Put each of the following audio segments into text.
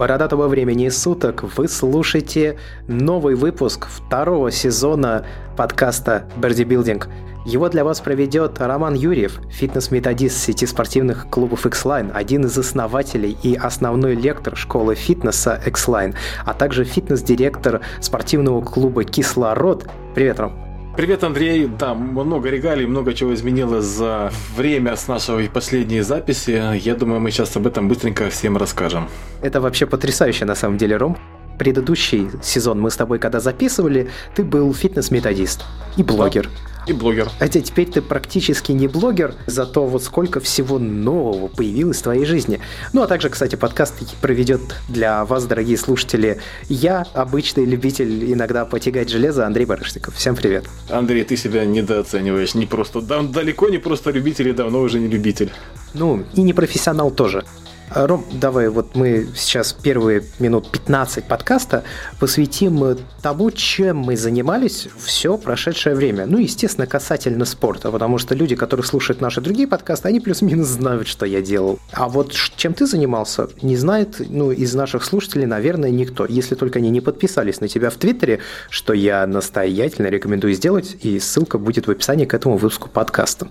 бородатого времени суток, вы слушаете новый выпуск второго сезона подкаста «Бердибилдинг». Его для вас проведет Роман Юрьев, фитнес-методист сети спортивных клубов X-Line, один из основателей и основной лектор школы фитнеса X-Line, а также фитнес-директор спортивного клуба «Кислород». Привет, Ром. Привет, Андрей. Да, много регалий, много чего изменилось за время с нашей последней записи. Я думаю, мы сейчас об этом быстренько всем расскажем. Это вообще потрясающе, на самом деле, Ром. Предыдущий сезон мы с тобой, когда записывали, ты был фитнес-методист и блогер. Да, и блогер. Хотя теперь ты практически не блогер, зато вот сколько всего нового появилось в твоей жизни. Ну, а также, кстати, подкаст проведет для вас, дорогие слушатели, я, обычный любитель иногда потягать железо, Андрей Барышников. Всем привет. Андрей, ты себя недооцениваешь. Не просто, далеко не просто любитель и давно уже не любитель. Ну, и не профессионал тоже. Ром, давай вот мы сейчас первые минут 15 подкаста посвятим тому, чем мы занимались все прошедшее время. Ну, естественно, касательно спорта, потому что люди, которые слушают наши другие подкасты, они плюс-минус знают, что я делал. А вот чем ты занимался, не знает, ну, из наших слушателей, наверное, никто. Если только они не подписались на тебя в Твиттере, что я настоятельно рекомендую сделать, и ссылка будет в описании к этому выпуску подкаста.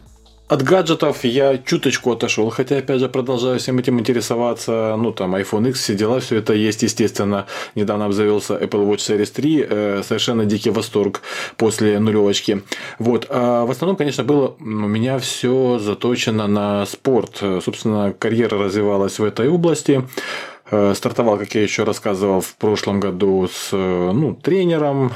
От гаджетов я чуточку отошел, хотя, опять же, продолжаю всем этим интересоваться. Ну, там, iPhone X, все дела, все это есть, естественно. Недавно обзавелся Apple Watch Series 3, совершенно дикий восторг после нулевочки. Вот. А в основном, конечно, было у меня все заточено на спорт. Собственно, карьера развивалась в этой области. Стартовал, как я еще рассказывал, в прошлом году с тренером,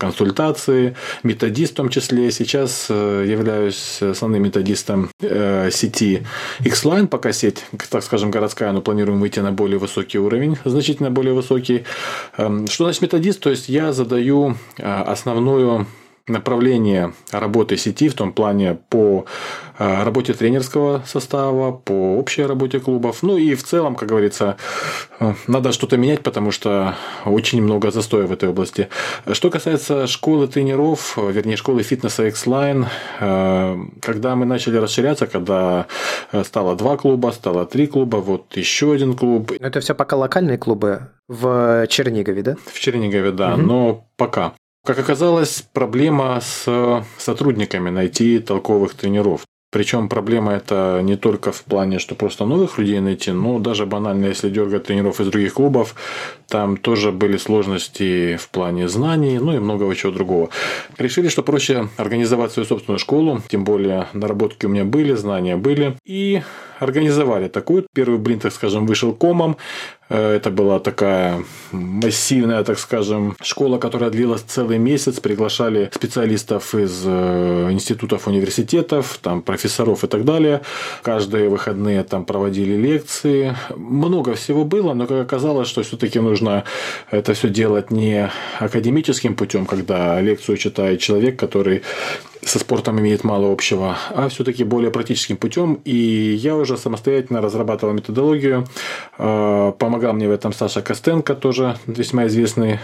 консультацией, методист в том числе. Сейчас являюсь основным методистом сети X-Line. Пока сеть, так скажем, городская, но планируем выйти на более высокий уровень, значительно более высокий. Что значит методист? То есть, я задаю основную... направление работы сети в том плане по работе тренерского состава, по общей работе клубов. Ну и в целом, как говорится, надо что-то менять, потому что очень много застоя в этой области. Что касается школы тренеров, вернее школы фитнеса X-Line, когда мы начали расширяться, когда стало 2 клуба, стало 3 клуба, вот еще 1 клуб. Но это все пока локальные клубы в Чернигове, да? В Чернигове, да, но пока. Как оказалось, проблема с сотрудниками найти толковых тренеров. Причем проблема это не только в плане, что просто новых людей найти, но даже банально, если дергать тренеров из других клубов, там тоже были сложности в плане знаний, ну и многого чего другого. Решили, что проще организовать свою собственную школу, тем более наработки у меня были, знания были, и организовали такую. Первый блин, так скажем, вышел комом. Это была такая массивная, так скажем, школа, которая длилась целый месяц. Приглашали специалистов из институтов, университетов, там, профессоров и так далее. Каждые выходные там проводили лекции. Много всего было, но как оказалось, что все-таки нужно это все делать не академическим путем, когда лекцию читает человек, который со спортом имеет мало общего, а все-таки более практическим путем. И я уже самостоятельно разрабатывал методологию. Помогал мне в этом Саша Костенко, тоже весьма известный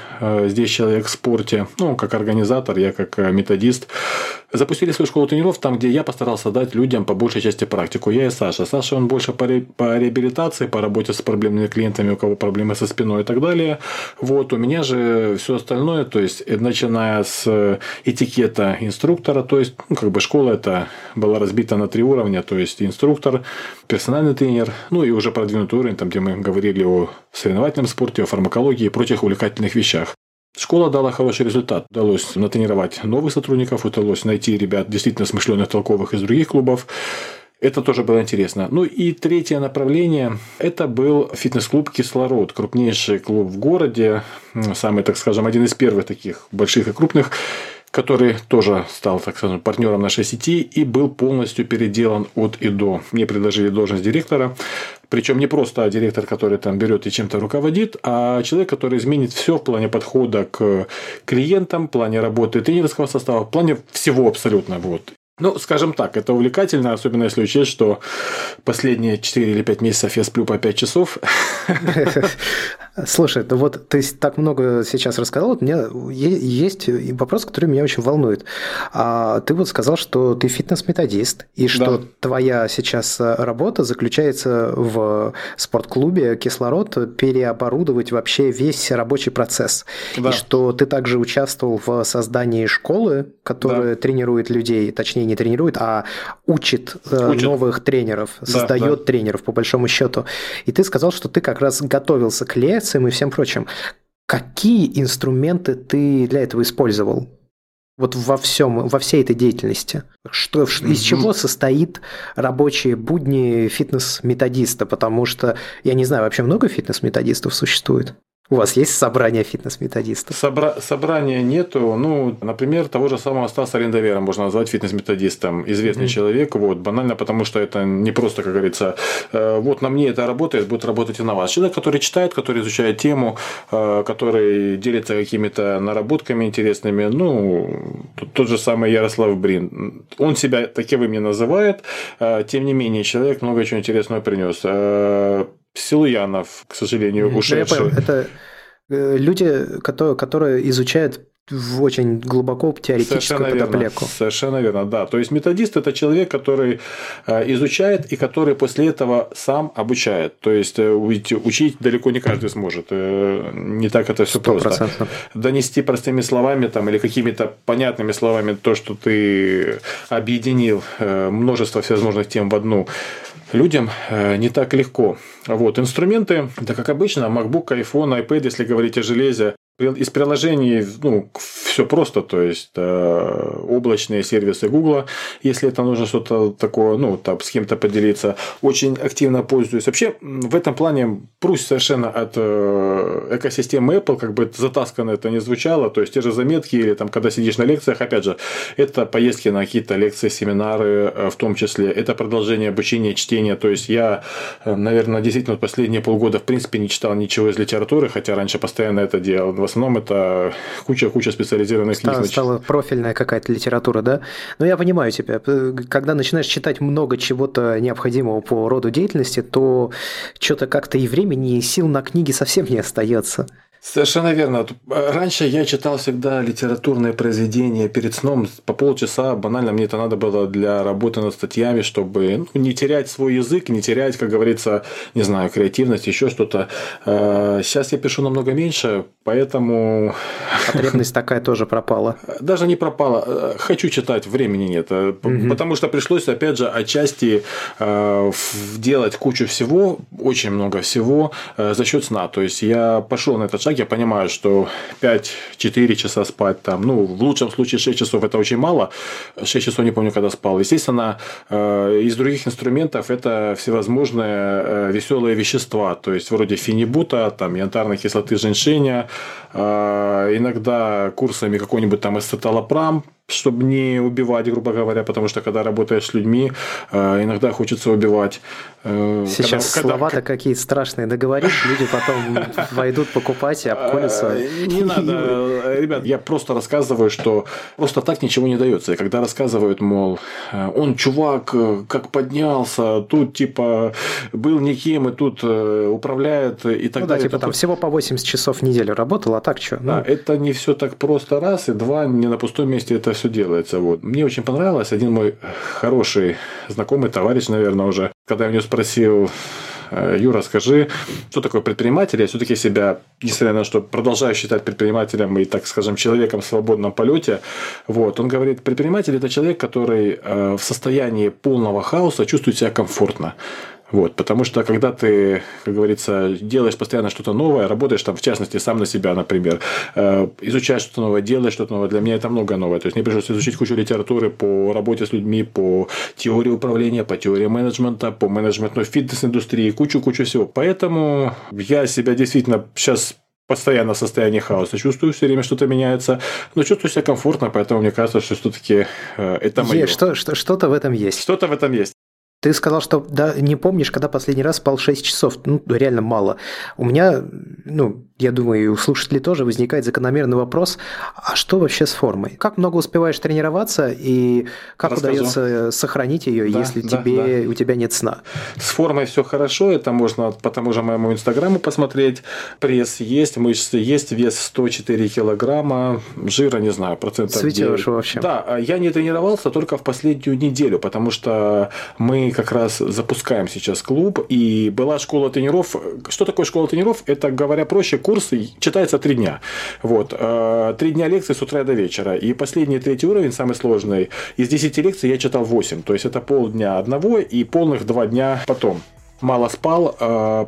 здесь человек в спорте. Ну, как организатор, я как методист. Запустили свою школу тренеров, там, где я постарался дать людям по большей части практику. Я и Саша. Саша, он больше по реабилитации, по работе с проблемными клиентами, у кого проблемы со спиной и так далее. Вот, у меня же все остальное, то есть, начиная с этикета инструктора, то есть, школа это была разбита на 3 уровня, то есть, инструктор, персональный тренер, ну, и уже продвинутый уровень, там, где мы говорили о соревновательном спорте, о фармакологии и прочих увлекательных вещах. Школа дала хороший результат. Удалось натренировать новых сотрудников, удалось найти ребят действительно смышленых, толковых из других клубов. Это тоже было интересно. Ну и третье направление – это был фитнес-клуб «Кислород», крупнейший клуб в городе, самый, так скажем, один из первых таких больших и крупных, который тоже стал, так скажем, партнером нашей сети и был полностью переделан от и до. Мне предложили должность директора. Причем не просто директор, который там берет и чем-то руководит, а человек, который изменит все в плане подхода к клиентам, в плане работы тренерского состава, в плане всего абсолютно. Вот. Ну, скажем так, это увлекательно, особенно если учесть, что последние 4 или 5 месяцев я сплю по 5 часов. Слушай, ну вот ты так много сейчас рассказал, вот у меня есть вопрос, который меня очень волнует. Ты вот сказал, что ты фитнес-методист, и что твоя сейчас работа заключается в спортклубе «Кислород» переоборудовать вообще весь рабочий процесс. Да. И что ты также участвовал в создании школы, которая тренирует людей, точнее не тренирует, а учит новых тренеров, создает тренеров по большому счету. И ты сказал, что ты как раз готовился к лекции, и всем прочим. Какие инструменты ты для этого использовал? Вот во всей этой деятельности. Из чего состоит рабочие будни фитнес-методиста? Потому что, я не знаю, вообще много фитнес-методистов существует? У вас есть собрание фитнес-методистов? Собрания нету. Ну, например, того же самого Стаса Рендовера можно назвать фитнес-методистом. Известный человек. Вот, банально, потому что это не просто, как говорится, вот на мне это работает, будет работать и на вас. Человек, который читает, который изучает тему, который делится какими-то наработками интересными. Ну, тот же самый Ярослав Брин. Он себя таковым не называет. Тем не менее, человек много чего интересного принес. Силуянов, к сожалению, ушедший. Это люди, которые изучают в очень глубоко теоретическую подоплеку. Совершенно верно, да. То есть методист – это человек, который изучает и который после этого сам обучает. То есть учить далеко не каждый сможет. Не так это все просто. Донести простыми словами там, или какими-то понятными словами то, что ты объединил множество всевозможных тем в одну, людям не так легко. Вот. Инструменты, да, как обычно, MacBook, iPhone, iPad, если говорить о железе. Из приложений, ну, все просто, то есть облачные сервисы Гугла, если это нужно что-то такое, ну, там, с кем-то поделиться, очень активно пользуюсь. Вообще, в этом плане прусь совершенно от экосистемы Apple, как бы затасканно это не звучало, то есть те же заметки или там, когда сидишь на лекциях, опять же, это поездки на какие-то лекции, семинары, в том числе, это продолжение обучения, чтения, то есть я, наверное, действительно последние полгода, в принципе, не читал ничего из литературы, хотя раньше постоянно это делал. В основном это куча специализированных книг. Стала профильная какая-то литература, да? Но я понимаю тебя. Когда начинаешь читать много чего-то необходимого по роду деятельности, то что-то как-то и времени, и сил на книги совсем не остается. Совершенно верно. Раньше я читал всегда литературные произведения перед сном по полчаса. Банально мне это надо было для работы над статьями, чтобы не терять свой язык, не терять, как говорится, не знаю, креативность, еще что-то. Сейчас я пишу намного меньше, поэтому... Потребность такая тоже пропала. Даже не пропала. Хочу читать, времени нет. Потому что пришлось, опять же, отчасти делать кучу всего, очень много всего за счет сна. То есть я пошел на этот шаг. Я понимаю, что 5-4 часа спать, там, ну, в лучшем случае 6 часов – это очень мало. 6 часов не помню, когда спал. Естественно, из других инструментов это всевозможные веселые вещества, то есть вроде фенибута, там, янтарной кислоты женьшеня, иногда курсами какой-нибудь там эсцеталопрам, чтобы не убивать, грубо говоря, потому что когда работаешь с людьми, иногда хочется убивать. Сейчас слова-то какие страшные договоришь, люди потом войдут покупать и обколются. Не надо, ребят, я просто рассказываю, что просто так ничего не дается. И когда рассказывают, мол, он чувак, как поднялся, тут типа был никем и тут управляет и так далее. Типа там всего по 80 часов в неделю работал, а так что? Это не все так просто, раз, и два, не на пустом месте это все делается. Вот. Мне очень понравилось. Один мой хороший знакомый, товарищ, наверное, уже, когда я у него спросил: Юра, скажи, что такое предприниматель? Я все-таки себя, несмотря на что, продолжаю считать предпринимателем и, так скажем, человеком в свободном полете. Вот. Он говорит, предприниматель – это человек, который в состоянии полного хаоса чувствует себя комфортно. Вот, потому что, когда ты, как говорится, делаешь постоянно что-то новое, работаешь там, в частности, сам на себя, например, изучаешь что-то новое, делаешь что-то новое, для меня это много новое. То есть, мне пришлось изучить кучу литературы по работе с людьми, по теории управления, по теории менеджмента, по менеджментной фитнес-индустрии, кучу-кучу всего. Поэтому я себя действительно сейчас... постоянно в состоянии хаоса чувствую, все время что-то меняется, но чувствую себя комфортно, поэтому мне кажется, что все-таки это мое. Что-то в этом есть. Ты сказал, что да, не помнишь, когда последний раз спал 6 часов. Ну, реально мало. У меня, ну, я думаю, и у слушателей тоже возникает закономерный вопрос, а что вообще с формой? Как много успеваешь тренироваться и как удается сохранить ее, да, если у тебя нет сна? С формой все хорошо, это можно по тому же моему инстаграму посмотреть. Пресс есть, мышцы есть, вес 104 килограмма, жира, не знаю, процентов 9. Светёшь вообще. Да, я не тренировался только в последнюю неделю, потому что мы как раз запускаем сейчас клуб, и была школа тренеров. Что такое школа тренеров? Это, говоря проще, курсы читается 3 дня. Вот. 3 дня лекций с утра до вечера. И последний 3-й уровень, самый сложный, из 10 лекций я читал 8. То есть, это полдня одного и полных 2 дня потом. Мало спал,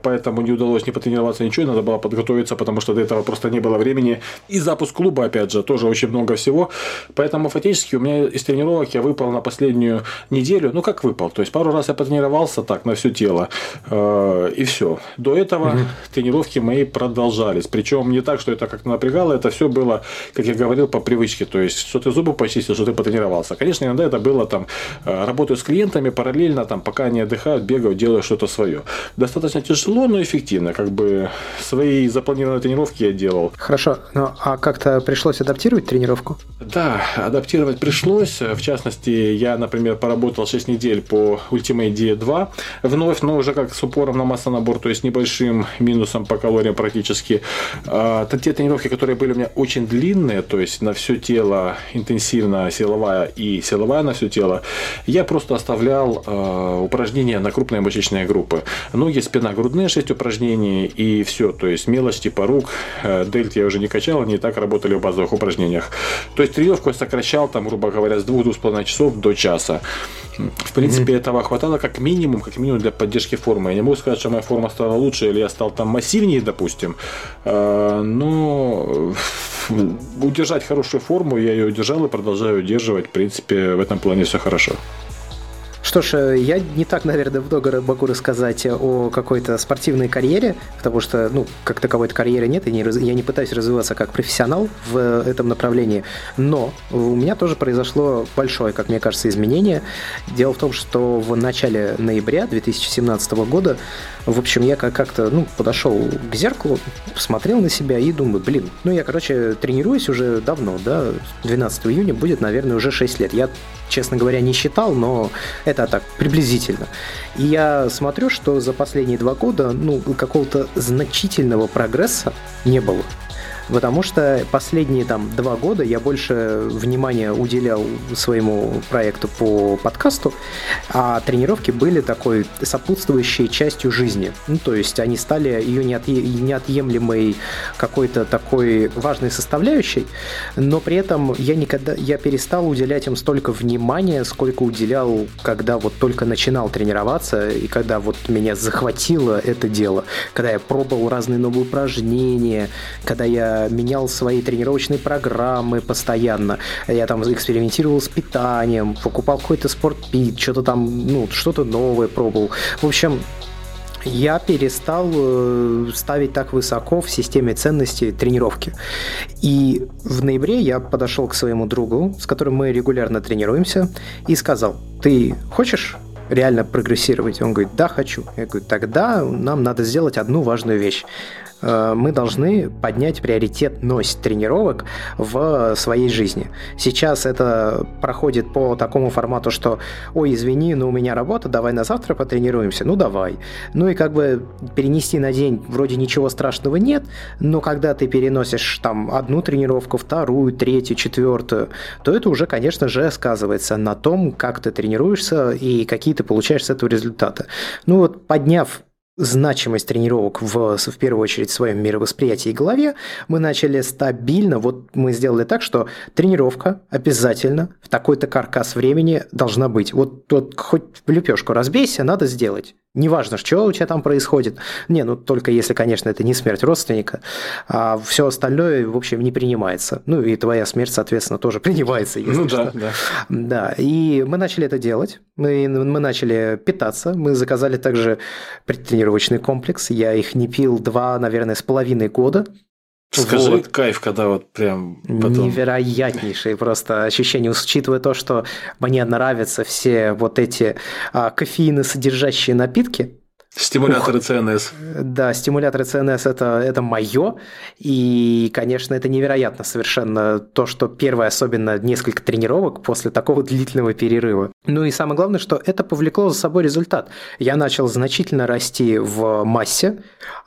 поэтому не удалось не потренироваться, ничего, и надо было подготовиться, потому что до этого просто не было времени. И запуск клуба, опять же, тоже очень много всего. Поэтому фактически у меня из тренировок я выпал на последнюю неделю. Ну, как выпал? То есть, пару раз я потренировался так на все тело, и все. До этого тренировки мои продолжались. Причем не так, что это как-то напрягало, это все было, как я говорил, по привычке. То есть, что ты зубы почистил, что ты потренировался. Конечно, иногда это было там, работаю с клиентами параллельно, там, пока они отдыхают, бегаю, делаю что-то свое. Достаточно тяжело, но эффективно. Как бы свои запланированные тренировки я делал. Хорошо. Ну, а как-то пришлось адаптировать тренировку? Да, адаптировать пришлось. В частности, я, например, поработал 6 недель по Ultimate Diet 2 вновь, но уже как с упором на массонабор, то есть небольшим минусом по калориям практически. Те тренировки, которые были у меня очень длинные, то есть на все тело интенсивно силовая и силовая на все тело, я просто оставлял упражнения на крупные мышечные группы. Ноги, спина, грудные 6 упражнений и все. То есть мелочь типа рук, дельт я уже не качал, они и так работали в базовых упражнениях. То есть тренировку я сокращал, там, грубо говоря, с 2-2,5 часов до часа. В принципе, этого хватало как минимум для поддержки формы. Я не могу сказать, что моя форма стала лучше или я стал там массивнее, допустим. Но удержать хорошую форму я ее удержал и продолжаю удерживать. В принципе, в этом плане все хорошо. Что ж, я не так, наверное, много могу рассказать о какой-то спортивной карьере, потому что, ну, как таковой-то карьеры нет, и я не пытаюсь развиваться как профессионал в этом направлении, но у меня тоже произошло большое, как мне кажется, изменение. Дело в том, что в начале ноября 2017 года, в общем, я как-то, подошел к зеркалу, посмотрел на себя и думаю, тренируюсь уже давно, да, 12 июня будет, наверное, уже 6 лет. Я, честно говоря, не считал, но это так, приблизительно. И я смотрю, что за последние 2 года, какого-то значительного прогресса не было. Потому что последние 2 года я больше внимания уделял своему проекту по подкасту, а тренировки были такой сопутствующей частью жизни. То есть они стали ее неотъемлемой какой-то такой важной составляющей, но при этом я перестал уделять им столько внимания, сколько уделял, когда вот только начинал тренироваться и когда вот меня захватило это дело, когда я пробовал разные новые упражнения, когда я менял свои тренировочные программы постоянно. Я экспериментировал с питанием, покупал какой-то спортпит, что-то что-то новое пробовал. В общем, я перестал ставить так высоко в системе ценностей тренировки. И в ноябре я подошел к своему другу, с которым мы регулярно тренируемся, и сказал: «Ты хочешь реально прогрессировать?» Он говорит: «Да, хочу». Я говорю: «Тогда нам надо сделать одну важную вещь. Мы должны поднять приоритетность тренировок в своей жизни. Сейчас это проходит по такому формату, что «Ой, извини, но у меня работа, давай на завтра потренируемся». Ну, давай. Ну, и перенести на день вроде ничего страшного нет, но когда ты переносишь одну тренировку, вторую, третью, четвертую, то это уже, конечно же, сказывается на том, как ты тренируешься и какие ты получаешь с этого результаты». Подняв значимость тренировок в первую очередь в своем мировосприятии и голове, мы начали стабильно, мы сделали так, что тренировка обязательно в такой-то каркас времени должна быть. Вот хоть в лепешку разбейся, надо сделать. Неважно, что у тебя там происходит. Только если, конечно, это не смерть родственника, а все остальное, в общем, не принимается. И твоя смерть, соответственно, тоже принимается. Да. И мы начали это делать. Мы начали питаться. Мы заказали также предтренировочный комплекс. Я их не пил 2, наверное, с половиной года. Скажи, вот кайф, когда вот прям потом... Невероятнейшие просто ощущения, учитывая то, что мне нравятся все вот эти кофеиносодержащие напитки. Стимуляторы ЦНС. Да, стимуляторы ЦНС – это мое, и, конечно, это невероятно совершенно то, что первое, особенно несколько тренировок после такого длительного перерыва. Ну и самое главное, что это повлекло за собой результат. Я начал значительно расти в массе,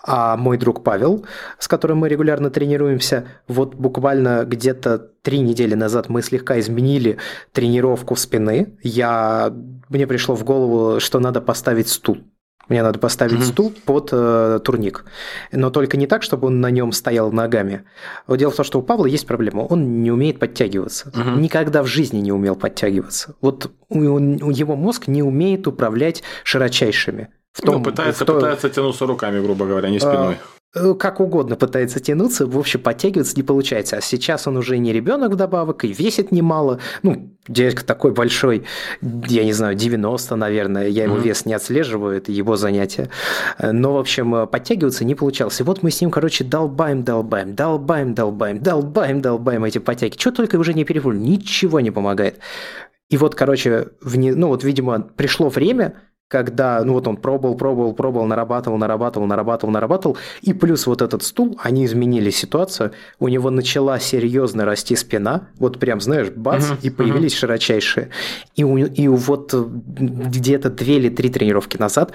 а мой друг Павел, с которым мы регулярно тренируемся, вот буквально где-то 3 недели назад мы слегка изменили тренировку спины. Мне пришло в голову, что надо поставить стул. Мне надо поставить стул под турник. Но только не так, чтобы он на нем стоял ногами. Дело в том, что у Павла есть проблема. Он не умеет подтягиваться. Никогда в жизни не умел подтягиваться. Вот его мозг не умеет управлять широчайшими. Пытается тянуться руками, грубо говоря, не спиной. Как угодно пытается тянуться, в общем, подтягиваться не получается. А сейчас он уже не ребенок вдобавок, и весит немало. Ну, дядька такой большой, я не знаю, 90, наверное. Я его вес не отслеживаю, это его занятие. Но, в общем, подтягиваться не получалось. И вот мы с ним, короче, долбаем эти подтяги. Чего только уже не перепробовали, ничего не помогает. И вот, короче, видимо, пришло время... Когда, он пробовал, нарабатывал, и плюс вот этот стул, они изменили ситуацию, у него начала серьезно расти спина, вот прям, знаешь, бац, и появились широчайшие. И вот где-то 2 или 3 тренировки назад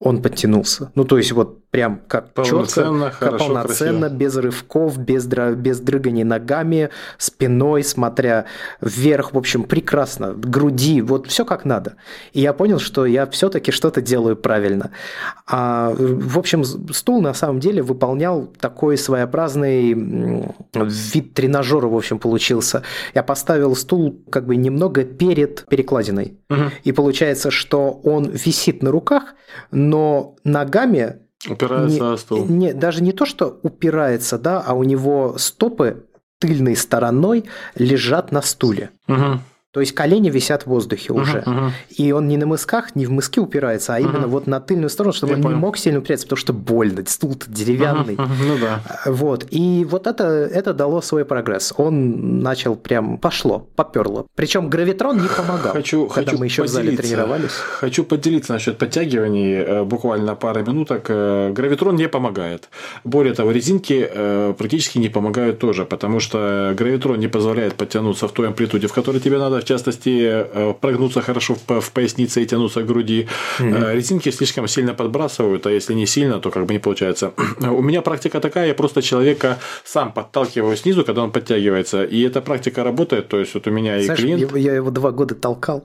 он подтянулся. То есть, вот прям как полноценно, четко, полноценно, без рывков, без дрыганий ногами, спиной, смотря вверх, в общем, прекрасно, груди, вот все как надо. И я понял, что я все-таки что-то делаю правильно. В общем, стул на самом деле выполнял такой своеобразный вид тренажера, в общем, получился. Я поставил стул как бы немного перед перекладиной. И получается, что он висит на руках, но ногами... Упирается о стол. Даже не то, что упирается, да, а у него стопы тыльной стороной лежат на стуле. То есть колени висят в воздухе уже. И он не на мысках, не в мыски упирается, а именно вот на тыльную сторону, чтобы он не мог сильно упираться, потому что больно, стул-то деревянный. Вот. И вот это дало свой прогресс. Он начал прям попёрло. Причем гравитрон не помогал. Когда мы еще в зале тренировались. Хочу поделиться насчет подтягиваний. Буквально пару минуток. Гравитрон не помогает. Более того, резинки практически не помогают тоже, потому что гравитрон не позволяет подтянуться в той амплитуде, в которой тебе надо. В частности, прогнуться хорошо в пояснице и тянуться к груди. Резинки слишком сильно подбрасывают, а если не сильно, то как бы не получается. У меня практика такая, я просто человека сам подталкиваю снизу, когда он подтягивается, и эта практика работает. То есть, вот у меня клиент... Я его 2 года толкал.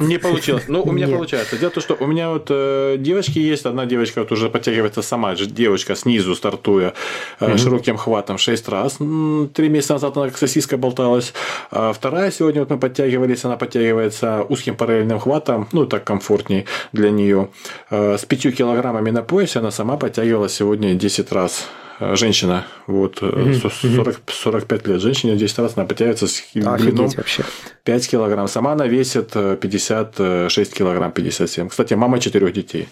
Не получилось. Но у меня получается. Дело в том, что у меня вот девочки есть, одна девочка вот уже подтягивается сама, девочка снизу стартуя широким хватом 6 раз. 3 месяца назад она как сосиска болталась. А вторая сегодня вот мы подтягиваем. Она подтягивается узким параллельным хватом, так комфортней для нее. С 5 килограммами на поясе она сама подтягивалась сегодня 10 раз. Женщина, 45 лет женщине, 10 раз она подтягивается с длином 5 килограмм. Сама она весит 56 килограмм, 57. Кстати, мама 4 детей.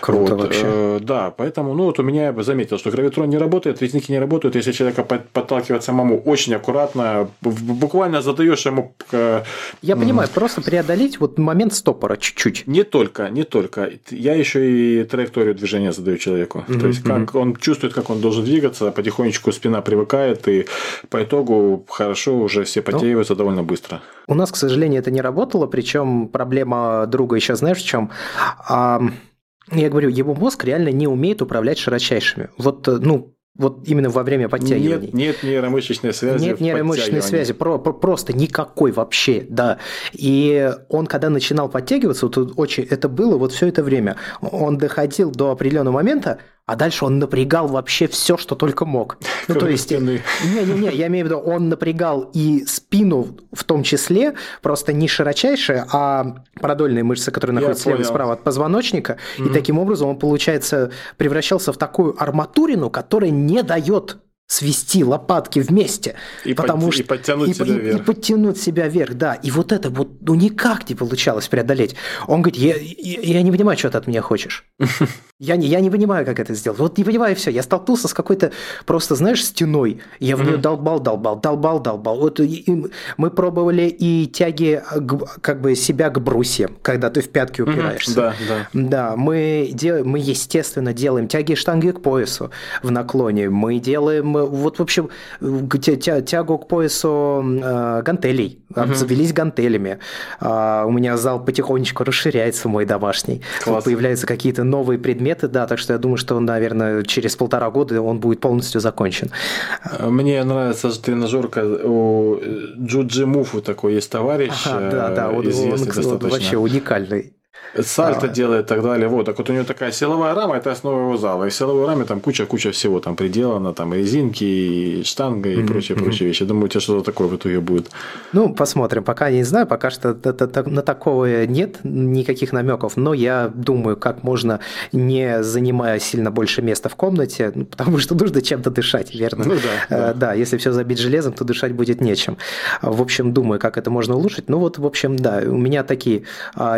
Круто вообще. Да, поэтому вот у меня, я бы заметил, что гравитрон не работает, резинки не работают. Если человека подталкивать самому очень аккуратно, буквально задаешь ему... Я понимаю, просто преодолеть вот момент стопора чуть-чуть. Не только. Я еще и траекторию движения задаю человеку. То есть, как он чувствует, как он должен двигаться, потихонечку спина привыкает, и по итогу хорошо уже все подтягиваются довольно быстро. У нас, к сожалению, это не работало, причем проблема друга еще знаешь в чем? Я говорю, его мозг реально не умеет управлять широчайшими. Вот именно во время подтягиваний. Нет нейромышечной связи. Нет нейромышечной связи, просто никакой вообще, да. И он, когда начинал подтягиваться, это было вот все это время, он доходил до определенного момента, а дальше он напрягал вообще все, что только мог. То есть... Не, я имею в виду, он напрягал и спину в том числе, просто не широчайшие, а продольные мышцы, которые находятся слева и справа от позвоночника. И таким образом он, получается, превращался в такую арматурину, которая не дает свести лопатки вместе. И подтянуть себя вверх, да. И вот это вот никак не получалось преодолеть. Он говорит, я не понимаю, что ты от меня хочешь. Я не понимаю, как это сделать. Вот не понимаю, все. Я столкнулся с какой-то просто, знаешь, стеной. Я в нее долбал. Вот и мы пробовали и тяги как бы себя к брусьям, когда ты в пятки упираешься. Да. Мы, естественно, делаем тяги штанги к поясу в наклоне. Мы делаем, вот, в общем, тягу к поясу гантелей. Обзавелись гантелями. У меня зал потихонечку расширяется, мой домашний. Класс. Появляются какие-то новые предметы, да, так что я думаю, что, наверное, через 1,5 года он будет полностью закончен. Мне нравится тренажерка у Джуджи Муфу, такой есть товарищ. Известный достаточно. Он вообще уникальный. Сальто делает и так далее. Вот. Так вот у него такая силовая рама, это основа его зала. И в силовой раме там куча всего там приделано, там резинки, и штанга и прочие вещи. Я думаю, у тебя что-то такое в итоге будет. Ну, посмотрим. Пока я не знаю, пока что на такого нет никаких намеков, но я думаю, как можно, не занимая сильно больше места в комнате, потому что нужно чем-то дышать, верно? Ну, да, если все забить железом, то дышать будет нечем. В общем, думаю, как это можно улучшить. Ну, вот, в общем, да, у меня такие,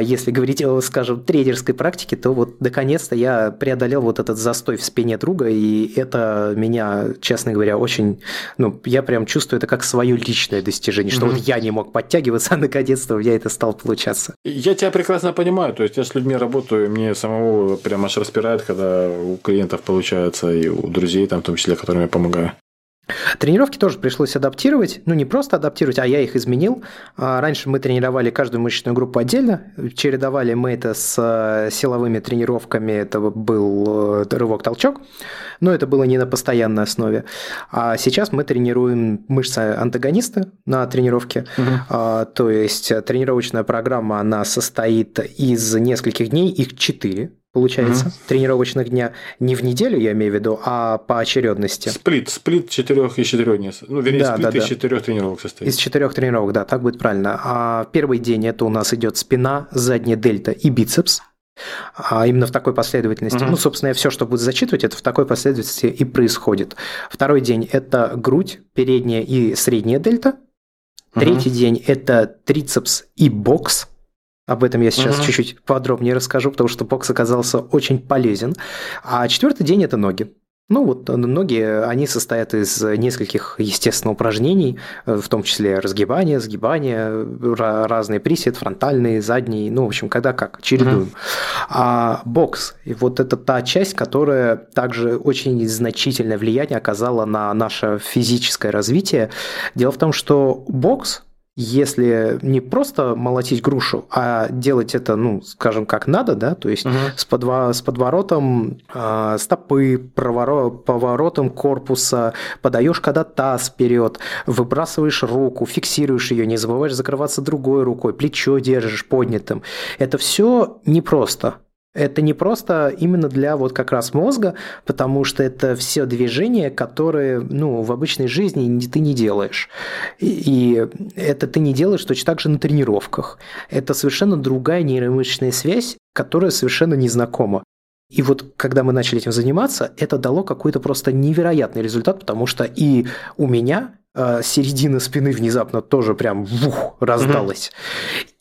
если говорить, скажем, тренерской практики, то вот наконец-то я преодолел вот этот застой в спине друга, и это меня, честно говоря, очень, я прям чувствую это как свое личное достижение, что вот я не мог подтягиваться, а наконец-то у меня это стало получаться. Я тебя прекрасно понимаю, то есть я с людьми работаю, мне самого прям аж распирает, когда у клиентов получается, и у друзей, там, в том числе, которым я помогаю. Тренировки тоже пришлось адаптировать, не просто адаптировать, а я их изменил. Раньше мы тренировали каждую мышечную группу отдельно, чередовали мы это с силовыми тренировками, это был рывок-толчок, но это было не на постоянной основе. А сейчас мы тренируем мышцы-антагонисты на тренировке, то есть тренировочная программа, она состоит из нескольких дней, их 4. Получается, тренировочных дня не в неделю, я имею в виду, а по очередности. Сплит 4 и 4 дней. Сплит из 4 тренировок состоит. Из 4 тренировок, да, так будет правильно. А первый день это у нас идет спина, задняя дельта и бицепс. А именно в такой последовательности. Собственно, я все, что буду зачитывать, это в такой последовательности и происходит. Второй день это грудь, передняя и средняя дельта. Третий день это трицепс и бокс. Об этом я сейчас чуть-чуть подробнее расскажу, потому что бокс оказался очень полезен. А 4-й день – это ноги. Ноги, они состоят из нескольких, естественно, упражнений, в том числе разгибания, сгибания, разные приседы, фронтальные, задние, когда как, чередуем. А бокс, и вот это та часть, которая также очень значительное влияние оказала на наше физическое развитие. Дело в том, что бокс, если не просто молотить грушу, а делать это, скажем, как надо, да, то есть с подворотом стопы, поворотом корпуса, подаешь, когда таз вперед, выбрасываешь руку, фиксируешь ее, не забываешь закрываться другой рукой, плечо держишь поднятым. Это все непросто. Это не просто именно для вот как раз мозга, потому что это все движения, которые в обычной жизни ты не делаешь. И это ты не делаешь точно так же на тренировках. Это совершенно другая нейромышечная связь, которая совершенно незнакома. И вот когда мы начали этим заниматься, это дало какой-то просто невероятный результат, потому что и у меня середина спины внезапно тоже прям раздалась.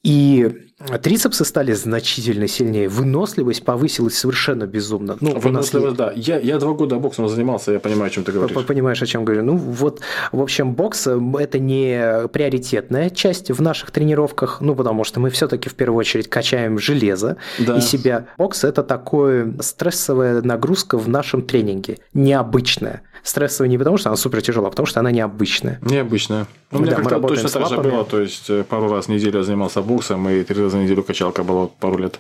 И трицепсы стали значительно сильнее, выносливость повысилась совершенно безумно. Выносливость, да. Я 2 года боксом занимался, я понимаю, о чем ты говоришь. Понимаешь, о чем говорю. В общем, бокс – это не приоритетная часть в наших тренировках, потому что мы все-таки в первую очередь качаем железо и себя. Бокс – это такая стрессовая нагрузка в нашем тренинге, необычная. Стрессовая не потому, что она супер тяжелая, а потому, что она необычная. Необычная. У меня как-то точно так же было, то есть пару раз в неделю я занимался боксом, и 3 раза в неделю качалка была пару лет.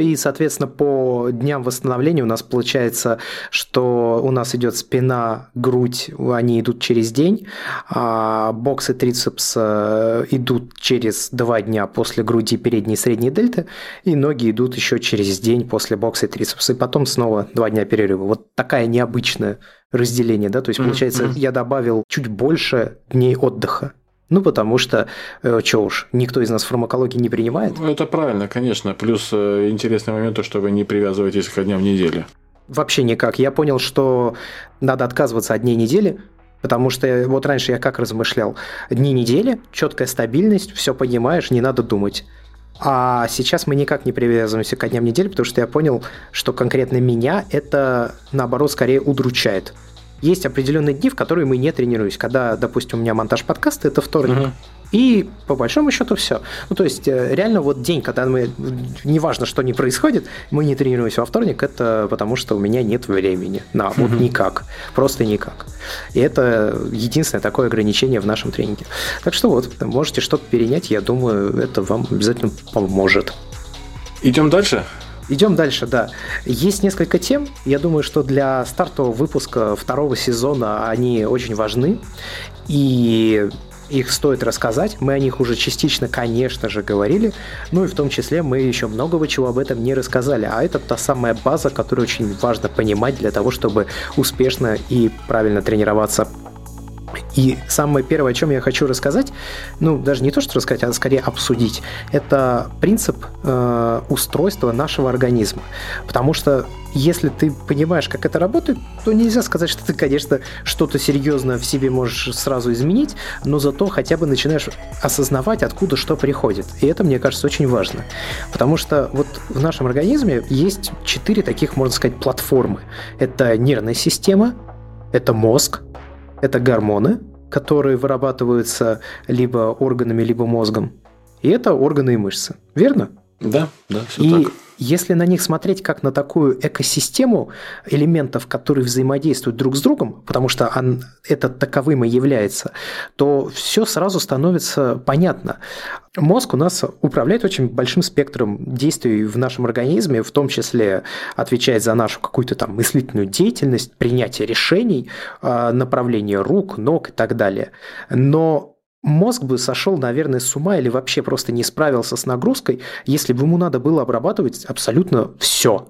И, соответственно, по дням восстановления у нас получается, что у нас идет спина, грудь, они идут через день, а бокс и трицепс идут через 2 дня после груди, передней и средней дельты, и ноги идут еще через день после бокса и трицепса, и потом снова 2 дня перерыва. Вот такая необычная разделение, да, то есть, получается, я добавил чуть больше дней отдыха. Потому что, никто из нас фармакологии не принимает. Это правильно, конечно. Плюс интересный момент, то, что вы не привязываетесь к дням в неделю. Вообще никак. Я понял, что надо отказываться от дней недели, потому что вот раньше я как размышлял. Дни недели, четкая стабильность, все понимаешь, не надо думать. А сейчас мы никак не привязываемся ко дням недели, потому что я понял, что конкретно меня это, наоборот, скорее удручает. Есть определенные дни, в которые мы не тренируемся. Когда, допустим, у меня монтаж подкаста, это вторник. Угу. И по большому счету все. Ну, то есть, реально, вот день, когда мы, неважно, что не происходит, мы не тренируемся во вторник, это потому что у меня нет времени. На, вот никак. Просто никак. И это единственное такое ограничение в нашем тренинге. Так что вот, можете что-то перенять, я думаю, это вам обязательно поможет. Идем дальше? Идем дальше, да. Есть несколько тем. Я думаю, что для стартового выпуска второго сезона они очень важны. И их стоит рассказать. Мы о них уже частично, конечно же, говорили. Ну и в том числе мы еще многого чего об этом не рассказали. А это та самая база, которую очень важно понимать для того, чтобы успешно и правильно тренироваться. И самое первое, о чем я хочу рассказать, ну, даже не то, что рассказать, а скорее обсудить, это принцип устройства нашего организма. Потому что если ты понимаешь, как это работает, то нельзя сказать, что ты, конечно, что-то серьезное в себе можешь сразу изменить, но зато хотя бы начинаешь осознавать, откуда что приходит. И это, мне кажется, очень важно. Потому что вот в нашем организме есть 4 таких, можно сказать, платформы. Это нервная система, это мозг, это гормоны, которые вырабатываются либо органами, либо мозгом. И это органы и мышцы. Верно? Да, да, все и так. Если на них смотреть как на такую экосистему элементов, которые взаимодействуют друг с другом, потому что это таковым и является, то все сразу становится понятно. Мозг у нас управляет очень большим спектром действий в нашем организме, в том числе отвечает за нашу какую-то там мыслительную деятельность, принятие решений, направление рук, ног и так далее. Но мозг бы сошел, наверное, с ума или вообще просто не справился с нагрузкой, если бы ему надо было обрабатывать абсолютно все.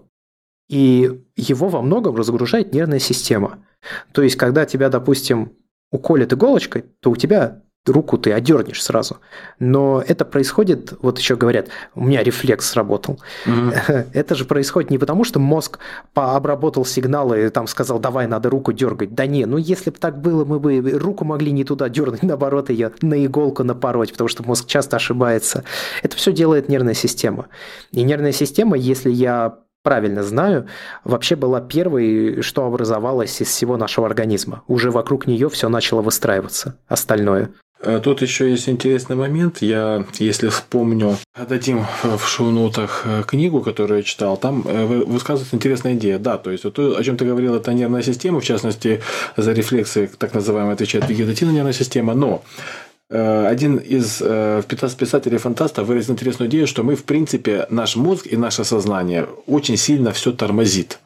И его во многом разгружает нервная система. То есть, когда тебя, допустим, уколят иголочкой, то у тебя руку ты отдернешь сразу. Но это происходит, вот еще говорят, у меня рефлекс сработал. Это же происходит не потому, что мозг обработал сигналы и там сказал, давай, надо руку дергать. Да не, ну если бы так было, мы бы руку могли не туда дернуть, наоборот, ее на иголку напороть, потому что мозг часто ошибается. Это все делает нервная система. И нервная система, если я правильно знаю, вообще была первой, что образовалась из всего нашего организма. Уже вокруг нее все начало выстраиваться, остальное. Тут еще есть интересный момент. Я, если вспомню, отдадим в шоу-нотах книгу, которую я читал, там высказывается интересная идея. Да, то есть, вот то, о чем ты говорил, это нервная система, в частности, за рефлексы, так называемые, отвечает вегетативная нервная система, но один из писателей-фантастов выразил интересную идею, что мы, в принципе, наш мозг и наше сознание очень сильно все тормозит.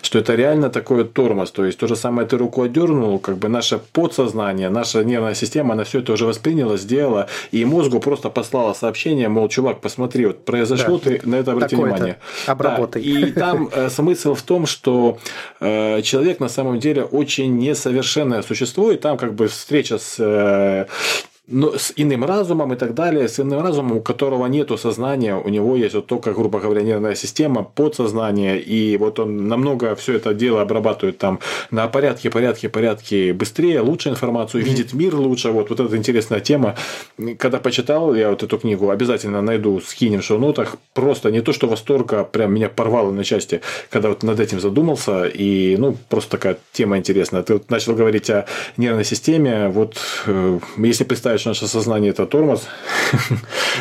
Что это реально такой тормоз. То есть, то же самое ты руку отдернул, как бы наше подсознание, наша нервная система, она все это уже восприняла, сделала, и мозгу просто послала сообщение, мол, чувак, посмотри, вот произошло, да, ты на это обрати внимание. Обработай. Да. И там смысл в том, что человек на самом деле очень несовершенное существо, и там как бы встреча с иным разумом и так далее, с иным разумом, у которого нету сознания, у него есть вот только, грубо говоря, нервная система, подсознание, и вот он намного все это дело обрабатывает там на порядке быстрее, лучше информацию, видит мир лучше, вот эта интересная тема. Когда почитал я вот эту книгу, обязательно найду, скинем в шоу-нотах, просто не то, что восторга, прям меня порвало на части, когда вот над этим задумался, и ну, просто такая тема интересная. Ты вот начал говорить о нервной системе, вот если представить, что наше сознание – это тормоз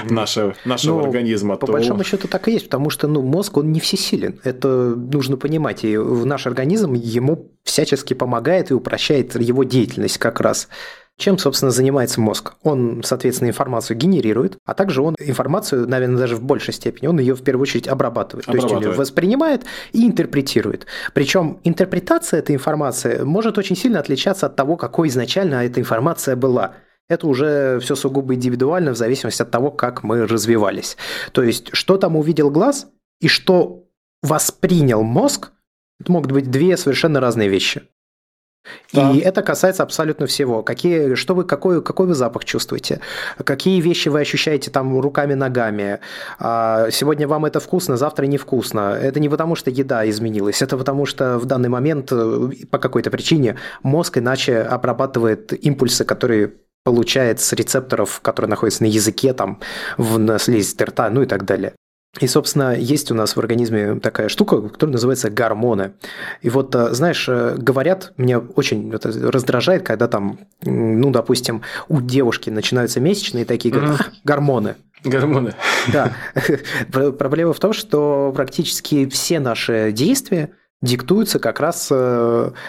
нашего организма. По большому счету так и есть, потому что мозг, он не всесилен. Это нужно понимать. И наш организм ему всячески помогает и упрощает его деятельность как раз. Чем, собственно, занимается мозг? Он, соответственно, информацию генерирует, а также он информацию, наверное, даже в большей степени, он ее в первую очередь обрабатывает. То есть он ее воспринимает и интерпретирует. Причем интерпретация этой информации может очень сильно отличаться от того, какой изначально эта информация была. Это уже все сугубо индивидуально в зависимости от того, как мы развивались. То есть, что там увидел глаз и что воспринял мозг, это могут быть 2 совершенно разные вещи. Да. И это касается абсолютно всего. Какой вы запах чувствуете? Какие вещи вы ощущаете там руками, ногами? Сегодня вам это вкусно, завтра невкусно. Это не потому, что еда изменилась. Это потому, что в данный момент по какой-то причине мозг иначе обрабатывает импульсы, которые получает с рецепторов, которые находятся на языке, там, в слизистой рта, ну и так далее. И, собственно, есть у нас в организме такая штука, которая называется гормоны. И вот, знаешь, говорят, меня очень это раздражает, когда там, ну, допустим, у девушки начинаются месячные, такие говорят, гормоны. Гормоны. Да. Проблема в том, что практически все наши действия диктуются как раз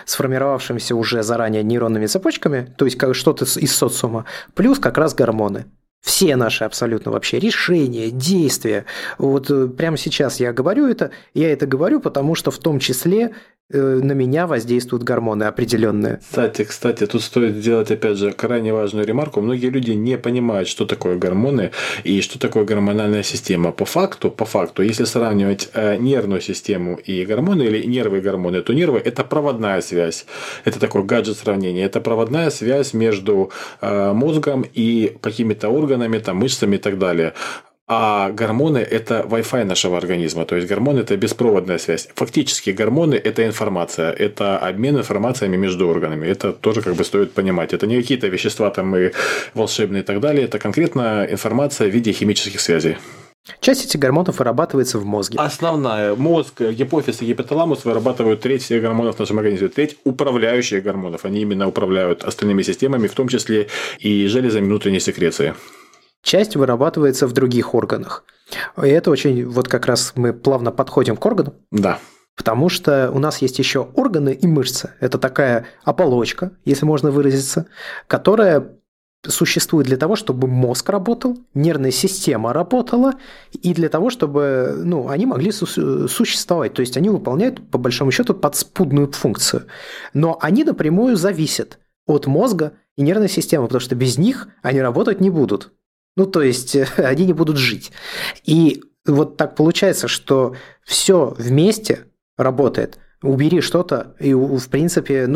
сформировавшимися уже заранее нейронными цепочками, то есть как что-то из социума, плюс как раз гормоны. Все наши абсолютно вообще решения, действия. Вот прямо сейчас я это говорю, потому что в том числе на меня воздействуют гормоны определенные. Кстати, тут стоит сделать, опять же, крайне важную ремарку. Многие люди не понимают, что такое гормоны и что такое гормональная система. По факту, если сравнивать нервную систему и гормоны, или нервы и гормоны, то нервы – это проводная связь. Это такой гаджет сравнения. Это проводная связь между мозгом и какими-то органами, там, мышцами и так далее. А гормоны – это Wi-Fi нашего организма. То есть, гормоны – это беспроводная связь. Фактически, гормоны – это информация. Это обмен информациями между органами. Это тоже как бы стоит понимать. Это не какие-то вещества там и волшебные и так далее. Это конкретно информация в виде химических связей. Часть этих гормонов вырабатывается в мозге. Основная. Мозг, гипофиз и гипоталамус вырабатывают треть всех гормонов в нашем организме. Треть управляющих гормонов. Они именно управляют остальными системами, в том числе и железами внутренней секреции. Часть вырабатывается в других органах. И это очень... Вот как раз мы плавно подходим к органам. Да. Потому что у нас есть еще органы и мышцы. Это такая оболочка, если можно выразиться, которая существует для того, чтобы мозг работал, нервная система работала, и для того, чтобы они могли существовать. То есть, они выполняют, по большому счету, подспудную функцию. Но они напрямую зависят от мозга и нервной системы, потому что без них они работать не будут. То есть, они не будут жить. И вот так получается, что все вместе работает. Убери что-то, и, в принципе,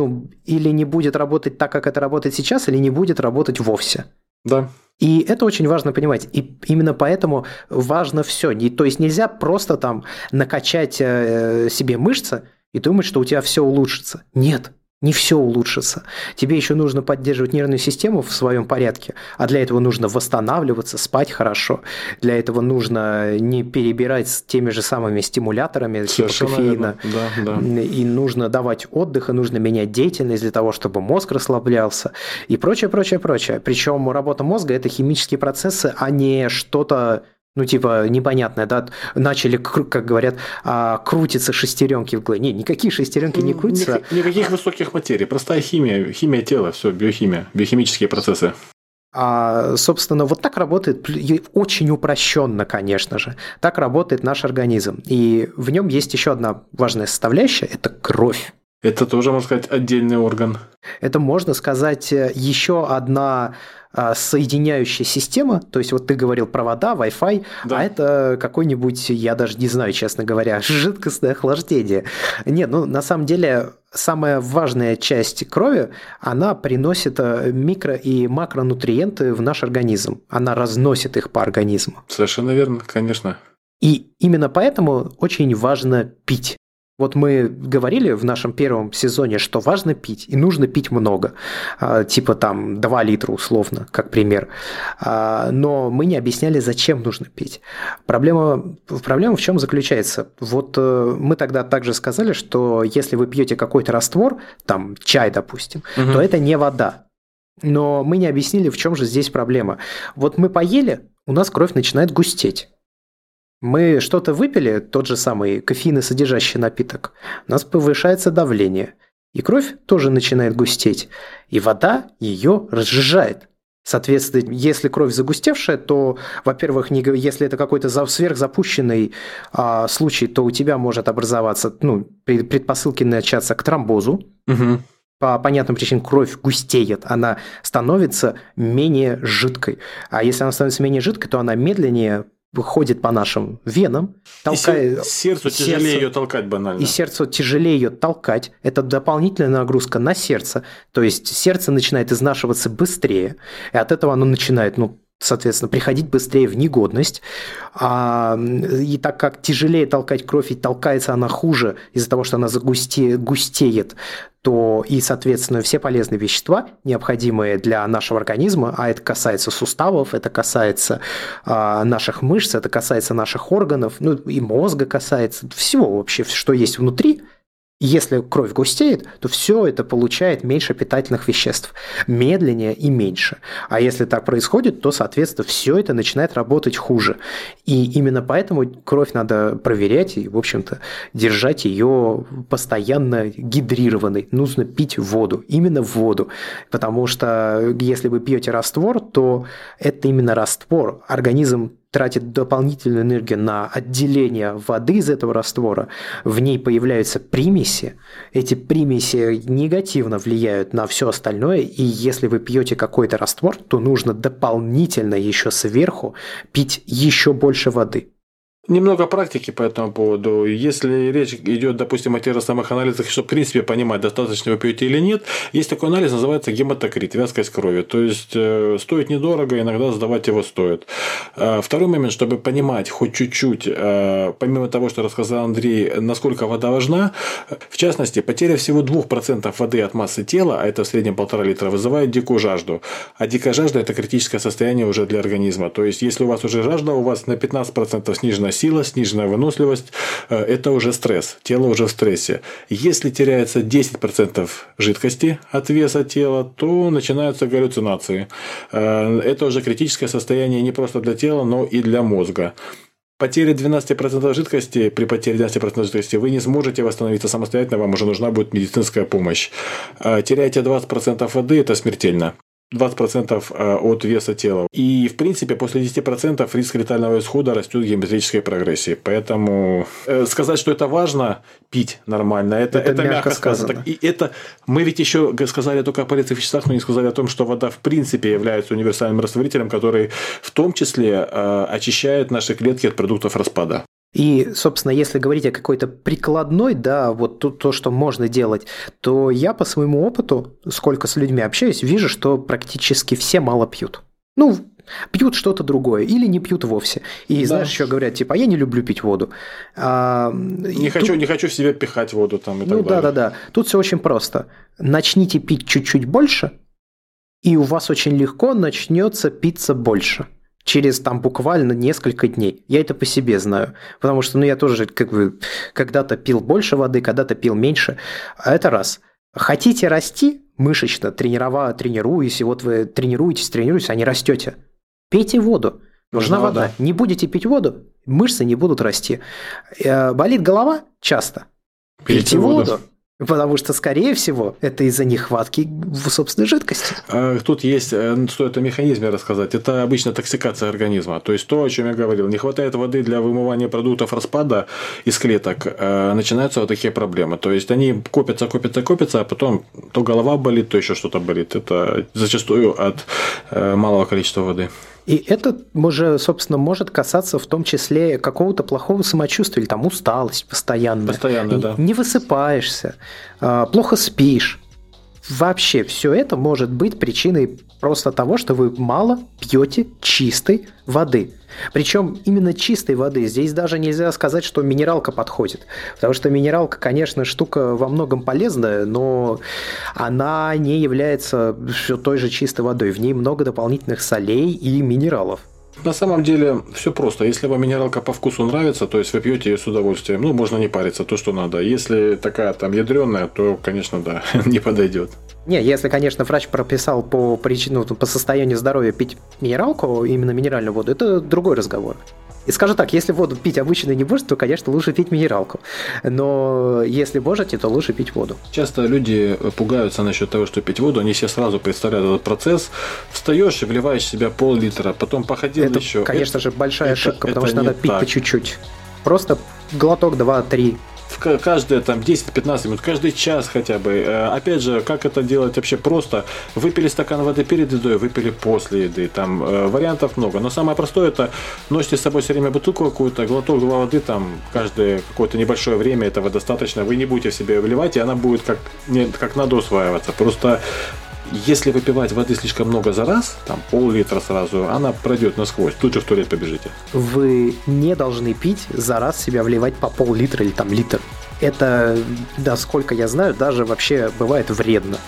или не будет работать так, как это работает сейчас, или не будет работать вовсе. Да. И это очень важно понимать. И именно поэтому важно все. То есть, нельзя просто там накачать себе мышцы и думать, что у тебя все улучшится. Нет. Не все улучшится. Тебе еще нужно поддерживать нервную систему в своем порядке, а для этого нужно восстанавливаться, спать хорошо. Для этого нужно не перебирать с теми же самыми стимуляторами, типа кофеина. Да. И нужно давать отдых, и нужно менять деятельность для того, чтобы мозг расслаблялся и прочее. Причем работа мозга – это химические процессы, а не что-то... непонятное, да, начали, как говорят, крутиться шестеренки в голове. Нет, никакие шестеренки не крутятся. Никаких высоких материй, простая химия, химия тела, все, биохимия, биохимические процессы. Собственно, вот так работает, очень упрощенно, конечно же, так работает наш организм. И в нем есть еще одна важная составляющая – это кровь. Это тоже, можно сказать, отдельный орган. Это, можно сказать, еще одна соединяющая система. То есть, вот ты говорил провода, Wi-Fi, да. А это какой-нибудь, я даже не знаю, честно говоря, жидкостное охлаждение. Нет, на самом деле, самая важная часть крови, она приносит микро- и макронутриенты в наш организм. Она разносит их по организму. Совершенно верно, конечно. И именно поэтому очень важно пить. Вот мы говорили в нашем первом сезоне, что важно пить, и нужно пить много, типа там 2 литра условно, как пример, но мы не объясняли, зачем нужно пить. Проблема в чем заключается? Вот мы тогда также сказали, что если вы пьете какой-то раствор, там чай, допустим, то это не вода, но мы не объяснили, в чем же здесь проблема. Вот мы поели, у нас кровь начинает густеть. Мы что-то выпили, тот же самый кофеиносодержащий напиток, у нас повышается давление, и кровь тоже начинает густеть, и вода ее разжижает. Соответственно, если кровь загустевшая, то, во-первых, если это какой-то сверхзапущенный случай, то у тебя может образоваться предпосылки начаться к тромбозу. Угу. По понятным причинам кровь густеет, она становится менее жидкой. А если она становится менее жидкой, то она медленнее ходит по нашим венам, толкает... Сердцу тяжелее ее толкать банально. И сердцу тяжелее ее толкать. Это дополнительная нагрузка на сердце. То есть, сердце начинает изнашиваться быстрее. И от этого оно начинает соответственно, приходить быстрее в негодность. И так как тяжелее толкать кровь, и толкается она хуже из-за того, что она густеет, то и, соответственно, все полезные вещества, необходимые для нашего организма, а это касается суставов, это касается наших мышц, это касается наших органов, ну и мозга касается, всего вообще, что есть внутри. Если кровь густеет, то все это получает меньше питательных веществ, медленнее и меньше. А если так происходит, то, соответственно, все это начинает работать хуже. И именно поэтому кровь надо проверять и, в общем-то, держать ее постоянно гидрированной. Нужно пить воду, именно воду. Потому что если вы пьете раствор, то это именно раствор. Организм тратит дополнительную энергию на отделение воды из этого раствора, в ней появляются примеси. Эти примеси негативно влияют на все остальное, и если вы пьете какой-то раствор, то нужно дополнительно еще сверху пить еще больше воды. Немного практики по этому поводу. Если речь идет, допустим, о тех же самых анализах, чтобы в принципе понимать, достаточно вы пьете или нет, есть такой анализ, называется гематокрит, вязкость крови. То есть стоит недорого, иногда сдавать его стоит. Второй момент, чтобы понимать хоть чуть-чуть, помимо того, что рассказал Андрей, насколько вода важна, в частности, потеря всего 2% воды от массы тела, а это в среднем 1,5 литра, вызывает дикую жажду. А дикая жажда – это критическое состояние уже для организма. То есть, если у вас уже жажда, у вас на 15% снижена сила, сниженная выносливость, это уже стресс, тело уже в стрессе. Если теряется 10% жидкости от веса тела, то начинаются галлюцинации. Это уже критическое состояние не просто для тела, но и для мозга. Потеря 12% жидкости, при потере 12% жидкости вы не сможете восстановиться самостоятельно, вам уже нужна будет медицинская помощь. Теряете 20% воды, это смертельно. 20% от веса тела. И, в принципе, после 10% риск летального исхода растет в геометрической прогрессии. Поэтому сказать, что это важно, пить нормально, это мягко сказано. И это мы ведь еще сказали только о полезных веществах, но не сказали о том, что вода, в принципе, является универсальным растворителем, который в том числе очищает наши клетки от продуктов распада. И, собственно, если говорить о какой-то прикладной, да, вот то, что можно делать, то я по своему опыту, сколько с людьми общаюсь, вижу, что практически все мало пьют. Ну, пьют что-то другое или не пьют вовсе. И да. Знаешь, еще говорят, типа, я не люблю пить воду. Не хочу в себя пихать воду там и так далее. Да. Тут все очень просто. Начните пить чуть-чуть больше, и у вас очень легко начнется питься больше. Через там буквально несколько дней. Я это по себе знаю. Потому что я тоже когда-то пил больше воды, когда-то пил меньше. А это раз. Хотите расти мышечно, тренируясь, и вот вы тренируетесь, а не растете. Пейте воду. Нужна вода. Не будете пить воду, мышцы не будут расти. Болит голова часто? Пейте воду. Потому что, скорее всего, это из-за нехватки собственной жидкости. Тут есть, стоит о механизме рассказать. Это обычно токсикация организма. То есть, то, о чем я говорил. Не хватает воды для вымывания продуктов распада из клеток. Начинаются вот такие проблемы. То есть, они копятся, а потом то голова болит, то еще что-то болит. Это зачастую от малого количества воды. И это уже, собственно, может касаться в том числе какого-то плохого самочувствия, или там усталость постоянная. Не высыпаешься, плохо спишь. Вообще все это может быть причиной просто того, что вы мало пьете чистой воды. Причем именно чистой воды. Здесь даже нельзя сказать, что минералка подходит. Потому что минералка, конечно, штука во многом полезная, но она не является все той же чистой водой. В ней много дополнительных солей и минералов. На самом деле все просто. Если вам минералка по вкусу нравится, то есть вы пьете ее с удовольствием. Можно не париться, то, что надо. Если такая там ядреная, то, конечно, да, не подойдет. Если, конечно, врач прописал по состоянию здоровья пить минералку, именно минеральную воду, это другой разговор. И скажу так, если воду пить обычно не можете, то, конечно, лучше пить минералку. Но если можете, то лучше пить воду. Часто люди пугаются насчет того, что пить воду. Они себе сразу представляют этот процесс. Встаешь и вливаешь в себя пол-литра, потом походил это, еще. Конечно же, большая ошибка, потому что надо пить по чуть-чуть. Просто глоток, 2-3. Каждые 10-15 минут, каждый час хотя бы. Опять же, как это делать вообще просто? Выпили стакан воды перед едой, выпили после еды. Там вариантов много. Но самое простое — это носите с собой все время бутылку какую-то, глоток два воды, каждое какое-то небольшое время этого достаточно. Вы не будете в себе вливать, и она будет как надо усваиваться. Просто Если выпивать воды слишком много за раз, там пол-литра сразу, она пройдет насквозь, тут же в туалет побежите. Вы не должны пить за раз, себя вливать по пол-литра или там литр. Это, да, сколько я знаю, даже вообще бывает вредно.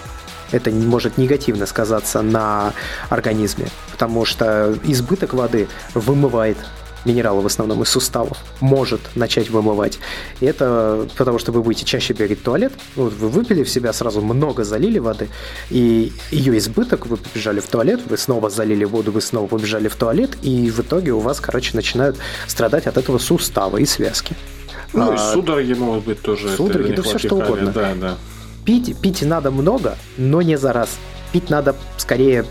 Это может негативно сказаться на организме, потому что избыток воды вымывает минералы в основном из суставов, может начать вымывать. И это потому, что вы будете чаще бегать в туалет, вот вы выпили в себя, сразу много залили воды, и ее избыток, вы побежали в туалет, вы снова залили воду, вы снова побежали в туалет, и в итоге у вас, короче, начинают страдать от этого суставы и связки. Ну и судороги могут быть тоже. Судороги, да все что угодно. Да, да. Пить надо много, но не за раз. Пить надо скорее,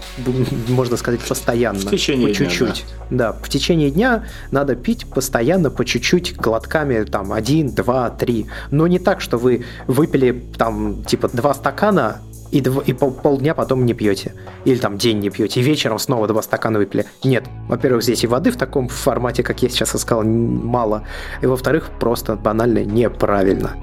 можно сказать, постоянно. В течение по чуть-чуть. Дня, да. Да, в течение дня надо пить постоянно по чуть-чуть, глотками, там, 1, 2, 3. Но не так, что вы выпили, там, типа, 2 стакана и полдня потом не пьете. Или там день не пьете, и вечером снова 2 стакана выпили. Нет. Во-первых, здесь и воды в таком формате, как я сейчас сказал, мало. И во-вторых, просто банально неправильно.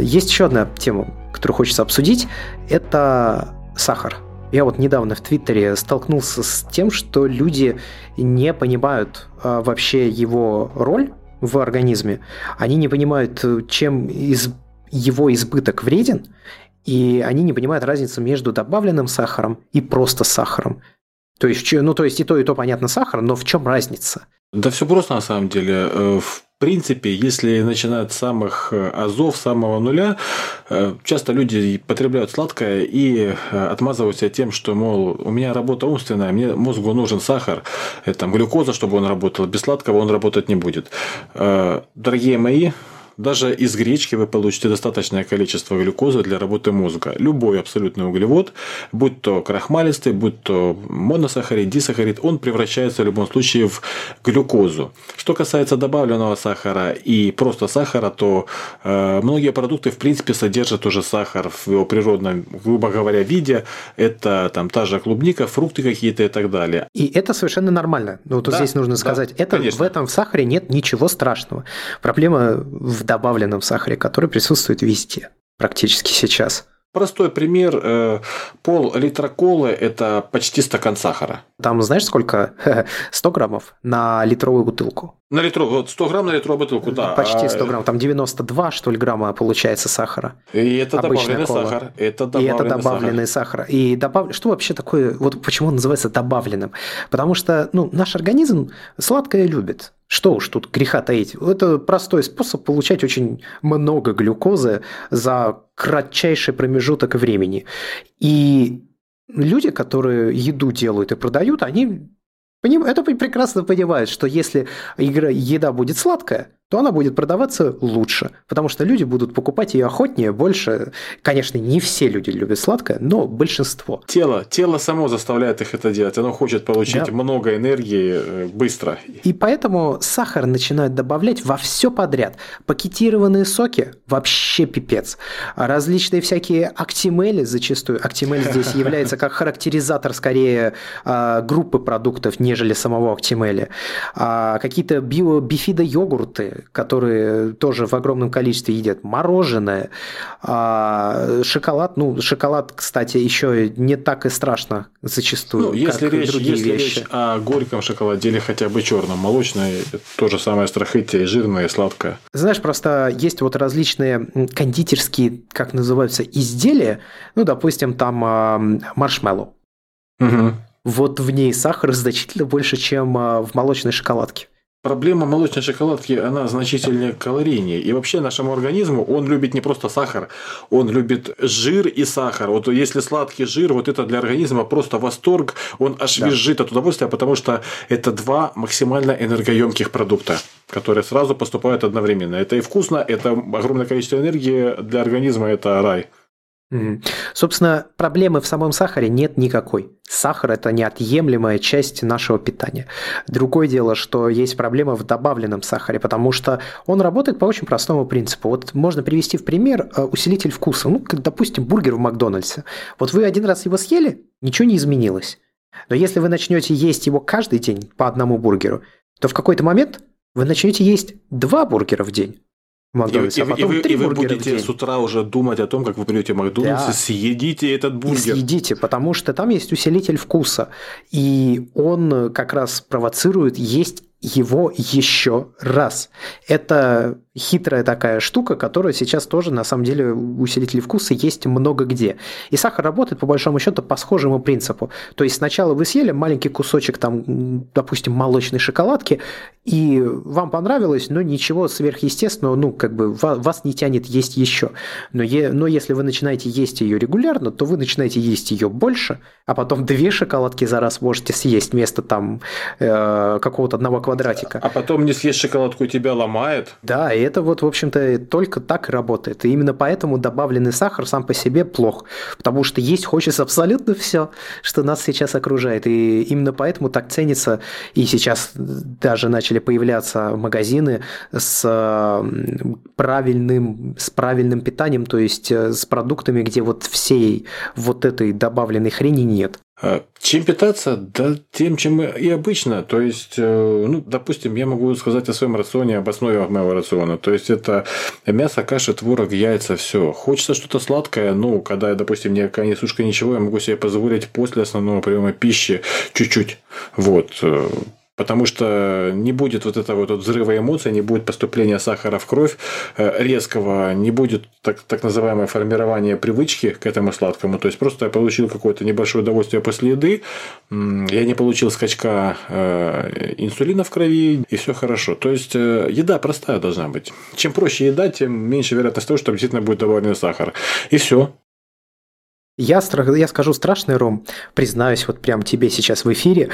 Есть еще одна тема, которую хочется обсудить, это сахар. Я вот недавно в Твиттере столкнулся с тем, что люди не понимают вообще его роль в организме, они не понимают, чем его избыток вреден, и они не понимают разницу между добавленным сахаром и просто сахаром. То есть, ну, то есть и то понятно сахар, но в чем разница? Да все просто на самом деле. В принципе, если начинать с самых азов, с самого нуля, часто люди потребляют сладкое и отмазываются тем, что, мол, у меня работа умственная, мне мозгу нужен сахар, там, глюкоза, чтобы он работал, без сладкого он работать не будет. Дорогие мои, даже из гречки вы получите достаточное количество глюкозы для работы мозга. Любой абсолютный углевод, будь то крахмалистый, будь то моносахарид, дисахарид, он превращается в любом случае в глюкозу. Что касается добавленного сахара и просто сахара, то многие продукты, в принципе, содержат уже сахар в его природном, грубо говоря, виде. Это там та же клубника, фрукты какие-то и так далее. И это совершенно нормально. Ну, да, здесь нужно сказать, да, в этом в сахаре нет ничего страшного. Проблема в добавленном сахаре, который присутствует везде практически сейчас. Простой пример. Пол-литра колы – это почти стакан сахара. Там знаешь сколько? 100 граммов на литровую бутылку. На литровую, вот 100 грамм на литровую бутылку, да. Почти 100 грамм, там 92, что ли, грамма получается сахара. И это обычная добавленный кола. Сахар. Это добавленный сахар. И что вообще такое, вот почему он называется добавленным? Потому что наш организм сладкое любит. Что уж тут греха таить. Это простой способ получать очень много глюкозы за кратчайший промежуток времени. И люди, которые еду делают и продают, они это прекрасно понимают, что если еда будет сладкая, то она будет продаваться лучше, потому что люди будут покупать ее охотнее, больше. Конечно, не все люди любят сладкое, но большинство. Тело само заставляет их это делать, оно хочет получить много энергии быстро. И поэтому сахар начинают добавлять во все подряд. Пакетированные соки – вообще пипец. Различные всякие актимели зачастую. Актимель здесь является как характеризатор скорее группы продуктов, нежели самого актимеля. Какие-то био-бифидо-йогурты, которые тоже в огромном количестве едят, мороженое, шоколад. Шоколад, кстати, еще не так и страшно зачастую, если речь о горьком шоколаде или хотя бы черном, молочной, то же самое страхитие, и жирное, и сладкое. Знаешь, просто есть вот различные кондитерские, как называются, изделия, допустим, там маршмеллоу. Угу. Вот в ней сахара значительно больше, чем в молочной шоколадке. Проблема молочной шоколадки, она значительно калорийнее. И вообще нашему организму, он любит не просто сахар, он любит жир и сахар. Вот если сладкий жир, вот это для организма просто восторг, он аж визжит от удовольствия, потому что это два максимально энергоемких продукта, которые сразу поступают одновременно. Это и вкусно, это огромное количество энергии, для организма это рай. Собственно, проблемы в самом сахаре нет никакой. Сахар – это неотъемлемая часть нашего питания. Другое дело, что есть проблема в добавленном сахаре, потому что он работает по очень простому принципу. Вот можно привести в пример усилитель вкуса. Как, допустим, бургер в Макдональдсе. Вот вы один раз его съели, ничего не изменилось. Но если вы начнете есть его каждый день по одному бургеру, то в какой-то момент вы начнете есть 2 бургера в день. Макдональдс, и вы будете с утра уже думать о том, как вы придете в Макдональдс, да, и съедите этот бургер. И съедите, потому что там есть усилитель вкуса, и он как раз провоцирует есть его еще раз. Это хитрая такая штука, которая сейчас тоже, на самом деле, усилители вкуса есть много где. И сахар работает, по большому счету, по схожему принципу. То есть сначала вы съели маленький кусочек, там, допустим, молочной шоколадки, и вам понравилось, но ничего сверхъестественного, ну, как бы, вас не тянет есть еще. Но если вы начинаете есть ее регулярно, то вы начинаете есть ее больше, а потом 2 шоколадки за раз можете съесть вместо там какого-то одного квадратика. А потом не съесть шоколадку, тебя ломает. Да, и это вот, в общем-то, только так и работает. И именно поэтому добавленный сахар сам по себе плох, потому что есть хочется абсолютно все, что нас сейчас окружает. И именно поэтому так ценится. И сейчас даже начали появляться магазины с правильным питанием, то есть с продуктами, где вот всей вот этой добавленной хрени нет. Чем питаться? Да тем, чем и обычно. То есть, ну, допустим, я могу сказать о своем рационе, об основе моего рациона. То есть, это мясо, каша, творог, яйца, все. Хочется что-то сладкое, но когда я, допустим, никакая не сушка, ничего, я могу себе позволить после основного приема пищи чуть-чуть. Вот. Потому что не будет вот этого вот взрыва эмоций, не будет поступления сахара в кровь резкого, не будет так называемое формирование привычки к этому сладкому. То есть, просто я получил какое-то небольшое удовольствие после еды, я не получил скачка инсулина в крови, и все хорошо. То есть, еда простая должна быть. Чем проще еда, тем меньше вероятность того, что действительно будет добавлен сахар. И все. Я скажу страшный, Ром, признаюсь вот прям тебе сейчас в эфире,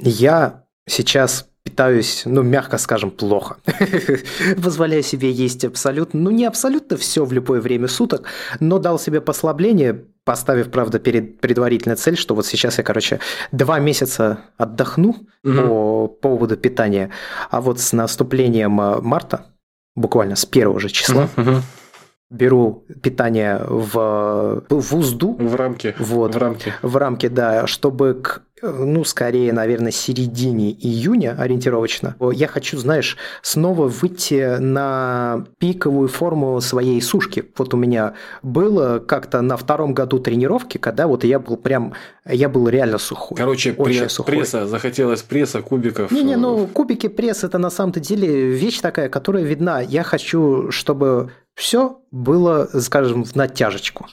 я сейчас питаюсь, ну, мягко скажем, плохо. Позволяю себе есть абсолютно, ну, не абсолютно все в любое время суток, но дал себе послабление, поставив, правда, предварительную цель, что вот сейчас я, короче, 2 месяца отдохну по поводу питания, а вот с наступлением марта, буквально с 1 числа, беру питание в узду. В рамки. Вот, в рамки, да, чтобы к, ну, скорее, наверное, середине июня ориентировочно. Я хочу, знаешь, снова выйти на пиковую форму своей сушки. Вот у меня было как-то на 2-м году тренировки, когда вот я был прям, я был реально сухой. Короче, пресса, захотелось пресса, кубиков. Не, ну, кубики, пресс, это на самом-то деле вещь такая, которая видна. Я хочу, чтобы все было, скажем, в натяжечку.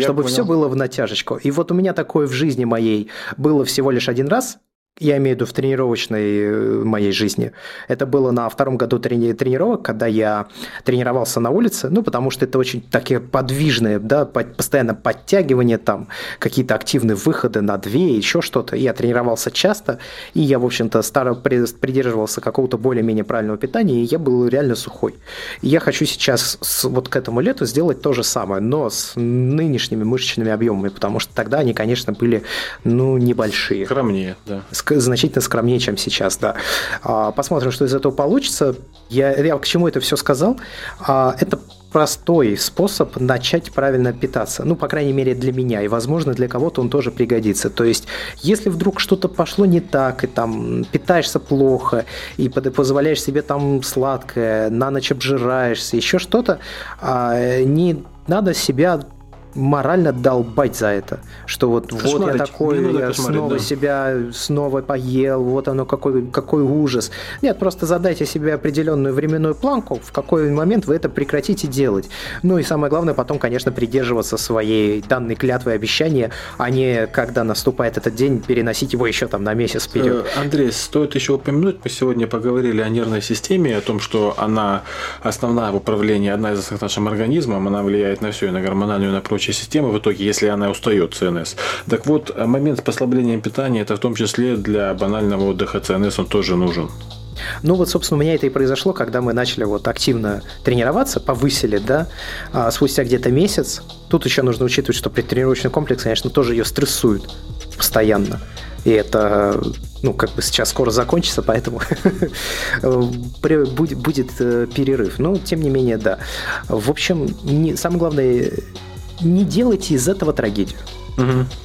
Чтобы все было в натяжечку. И вот у меня такое в жизни моей было всего лишь 1 раз, я имею в виду в тренировочной моей жизни. Это было на 2-м году тренировок, когда я тренировался на улице, ну, потому что это очень такие подвижные, да, постоянно подтягивания, там, какие-то активные выходы на 2, еще что-то. Я тренировался часто, и я, в общем-то, придерживался какого-то более-менее правильного питания, и я был реально сухой. И я хочу сейчас вот к этому лету сделать то же самое, но с нынешними мышечными объемами, потому что тогда они, конечно, были, ну, небольшие. Скромнее, да. Значительно скромнее, чем сейчас, да. Посмотрим, что из этого получится. Я к чему это все сказал? Это простой способ начать правильно питаться. Ну, по крайней мере, для меня. И, возможно, для кого-то он тоже пригодится. То есть, если вдруг что-то пошло не так, и там питаешься плохо, и позволяешь себе там сладкое, на ночь обжираешься, еще что-то, не надо себя морально долбать за это, что вот я такой, я снова, да, себя снова поел, вот оно какой ужас. Нет, просто задайте себе определенную временную планку, в какой момент вы это прекратите делать. Ну и самое главное, потом, конечно, придерживаться своей данной клятвы и обещания, а не когда наступает этот день, переносить его еще там на месяц вперед. Андрей, стоит еще упомянуть, мы сегодня поговорили о нервной системе, о том, что она основная в управлении, одна из основных нашим организмом, она влияет на все, и на гормональную, и на прочие системы в итоге, если она устает, ЦНС. Так вот, момент с послаблением питания, это в том числе для банального отдыха ЦНС, он тоже нужен. Ну вот, собственно, у меня это и произошло, когда мы начали вот активно тренироваться, повысили, да, спустя где-то месяц. Тут еще нужно учитывать, что предтренировочный комплекс, конечно, тоже ее стрессует постоянно. И это, ну, как бы сейчас скоро закончится, поэтому будет перерыв. Но, тем не менее, да. В общем, самое главное, не делайте из этого трагедию.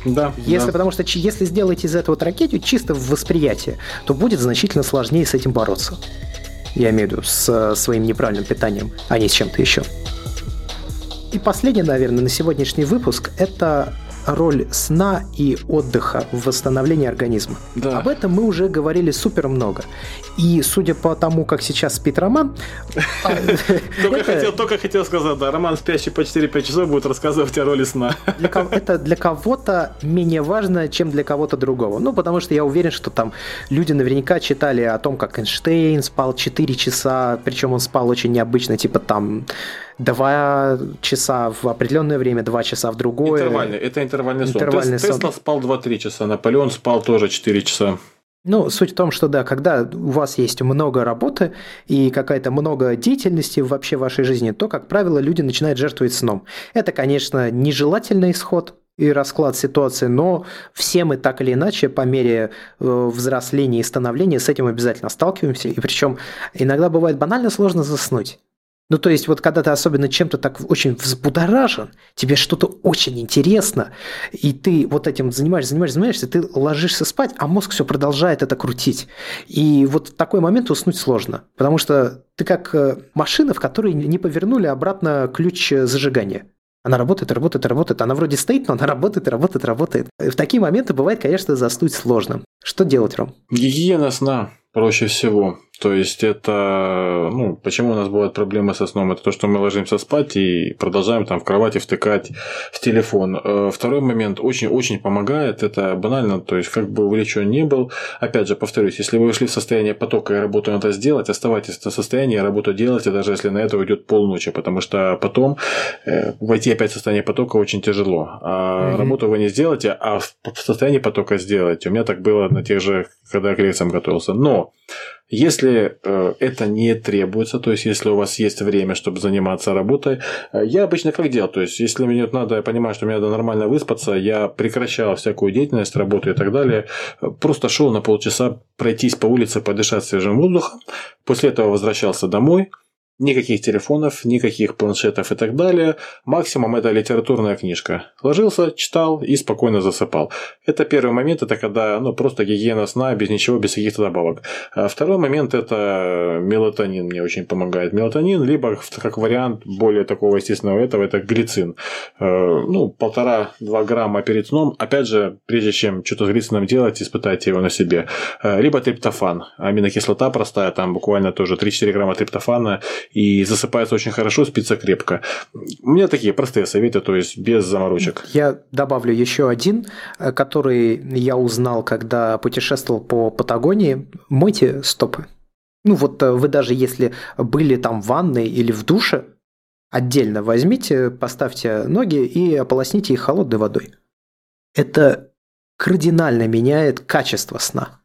Да, если, да. Потому что если сделаете из этого трагедию чисто в восприятии, то будет значительно сложнее с этим бороться. я имею в виду, с своим неправильным питанием, а не с чем-то еще. И последний, наверное, на сегодняшний выпуск – это роль сна и отдыха в восстановлении организма. Да. Об этом мы уже говорили супер много. И судя по тому, как сейчас спит Роман... Только хотел сказать, да, Роман, спящий по 4-5 часов, будет рассказывать о роли сна. Это для кого-то менее важно, чем для кого-то другого. Ну, потому что я уверен, что там люди наверняка читали о том, как Эйнштейн спал 4 часа, причем он спал очень необычно, типа там... 2 часа в определенное время, 2 часа в другое. Интервальный сон. Тесла спал 2-3 часа, Наполеон спал тоже 4 часа. Ну, суть в том, что да, когда у вас есть много работы и какая-то много деятельности вообще в вашей жизни, то, как правило, люди начинают жертвовать сном. Это, конечно, нежелательный исход и расклад ситуации, но все мы так или иначе по мере взросления и становления с этим обязательно сталкиваемся. И причем иногда бывает банально сложно заснуть. Ну, то есть, вот когда ты особенно чем-то так очень взбудоражен, тебе что-то очень интересно, и ты вот этим занимаешься, ты ложишься спать, а мозг все продолжает это крутить. И вот в такой момент уснуть сложно, потому что ты как машина, в которой не повернули обратно ключ зажигания. Она работает. Она вроде стоит, но она работает. И в такие моменты бывает, конечно, заснуть сложно. Что делать, Ром? Гигиена сна проще всего. То есть, это, ну, почему у нас бывают проблемы со сном? Это то, что мы ложимся спать и продолжаем там в кровати втыкать в телефон. Второй момент очень-очень помогает. Это банально, то есть, как бы увлечен не был. Опять же, повторюсь, если вы ушли в состояние потока и работу надо сделать, оставайтесь в этом состоянии, работу делайте, даже если на это уйдет полночи, потому что потом войти опять в состояние потока очень тяжело. А работу вы не сделаете, а в состоянии потока сделаете. У меня так было на тех же, когда я к лекциям готовился. Но если это не требуется, то есть, если у вас есть время, чтобы заниматься работой, я обычно как делал, то есть, если мне надо, я понимаю, что мне надо нормально выспаться, я прекращал всякую деятельность, работу и так далее, просто шел на полчаса пройтись по улице, подышать свежим воздухом, после этого возвращался домой. Никаких телефонов, никаких планшетов и так далее. Максимум это литературная книжка. Ложился, читал и спокойно засыпал. Это первый момент, это когда просто гигиена сна, без ничего, без каких-то добавок. А второй момент это мелатонин, мне очень помогает. Мелатонин, либо как вариант более такого естественного этого, это глицин. 1,5-2 грамма перед сном. Опять же, прежде чем что-то с глицином делать, испытайте его на себе. Либо триптофан. Аминокислота простая, там буквально тоже 3-4 грамма триптофана. И засыпается очень хорошо, спится крепко. У меня такие простые советы, то есть без заморочек. Я добавлю еще один, который я узнал, когда путешествовал по Патагонии. Мойте стопы. Вы даже если были там в ванной или в душе, отдельно возьмите, поставьте ноги и ополосните их холодной водой. Это кардинально меняет качество сна.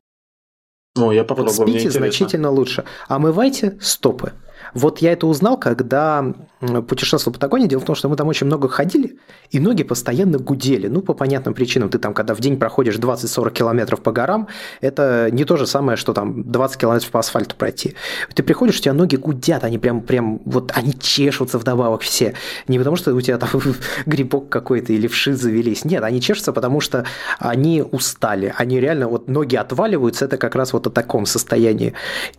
Я попробую, спите, мне интересно. Значительно лучше. Омывайте стопы. Вот я это узнал, когда путешествовал по Патагонии. Дело в том, что мы там очень много ходили, и ноги постоянно гудели. По понятным причинам. Ты там, когда в день проходишь 20-40 километров по горам, это не то же самое, что там 20 километров по асфальту пройти. Ты приходишь, у тебя ноги гудят, они прям вот, они чешутся вдобавок все. Не потому, что у тебя там грибок какой-то или вши завелись. Нет, они чешутся, потому что они устали. Они реально, ноги отваливаются, это как раз о таком состоянии.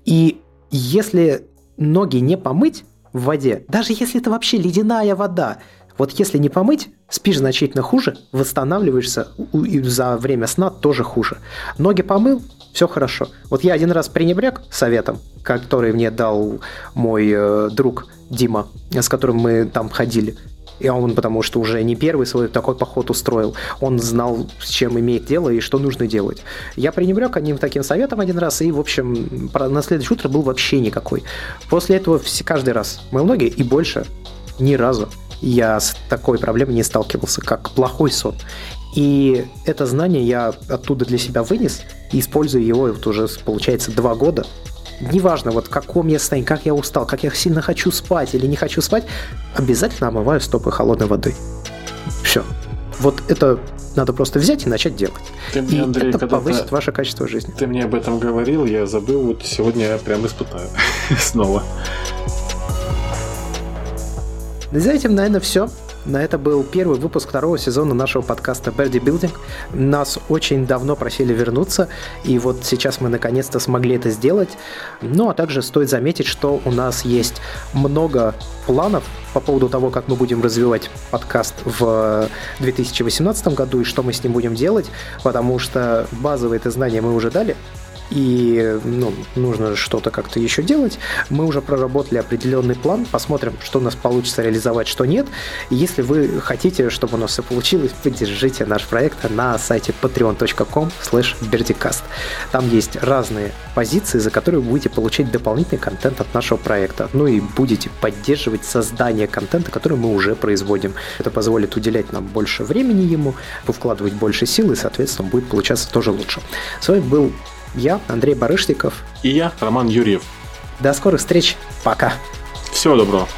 И если ноги не помыть в воде, даже если это вообще ледяная вода, если не помыть, спишь значительно хуже, восстанавливаешься и за время сна тоже хуже. Ноги помыл, все хорошо. Я один раз пренебрег советом, который мне дал мой друг Дима, с которым мы там ходили. И он, потому что уже не первый свой такой поход устроил, он знал, с чем имеет дело и что нужно делать. Я пренебрег одним таким советом один раз, и, в общем, на следующее утро был вообще никакой. После этого каждый раз мыл ноги, и больше ни разу я с такой проблемой не сталкивался, как плохой сон. И это знание я оттуда для себя вынес, и использую его уже, получается, 2 года. Неважно, в каком я состоянии, как я устал, как я сильно хочу спать или не хочу спать, обязательно омываю стопы холодной водой. Все. Это надо просто взять и начать делать. Андрей, это повысит ваше качество жизни. Ты мне об этом говорил, я забыл, сегодня я прям испытаю снова. За этим, наверное, все. Это был первый выпуск второго сезона нашего подкаста «Бердибилдинг». Нас очень давно просили вернуться, и вот сейчас мы наконец-то смогли это сделать. Ну, а также стоит заметить, что у нас есть много планов по поводу того, как мы будем развивать подкаст в 2018 году и что мы с ним будем делать, потому что базовые-то знания мы уже дали. И нужно что-то как-то еще делать. Мы уже проработали определенный план, посмотрим, что у нас получится реализовать, что нет. И если вы хотите, чтобы у нас все получилось, поддержите наш проект на сайте patreon.com/berdicast. Там есть разные позиции, за которые вы будете получать дополнительный контент от нашего проекта. Ну и будете поддерживать создание контента, который мы уже производим. Это позволит уделять нам больше времени ему, вкладывать больше сил, и, соответственно, будет получаться тоже лучше. С вами был я, Андрей Барышников. И я, Роман Юрьев. До скорых встреч. Пока. Всего доброго.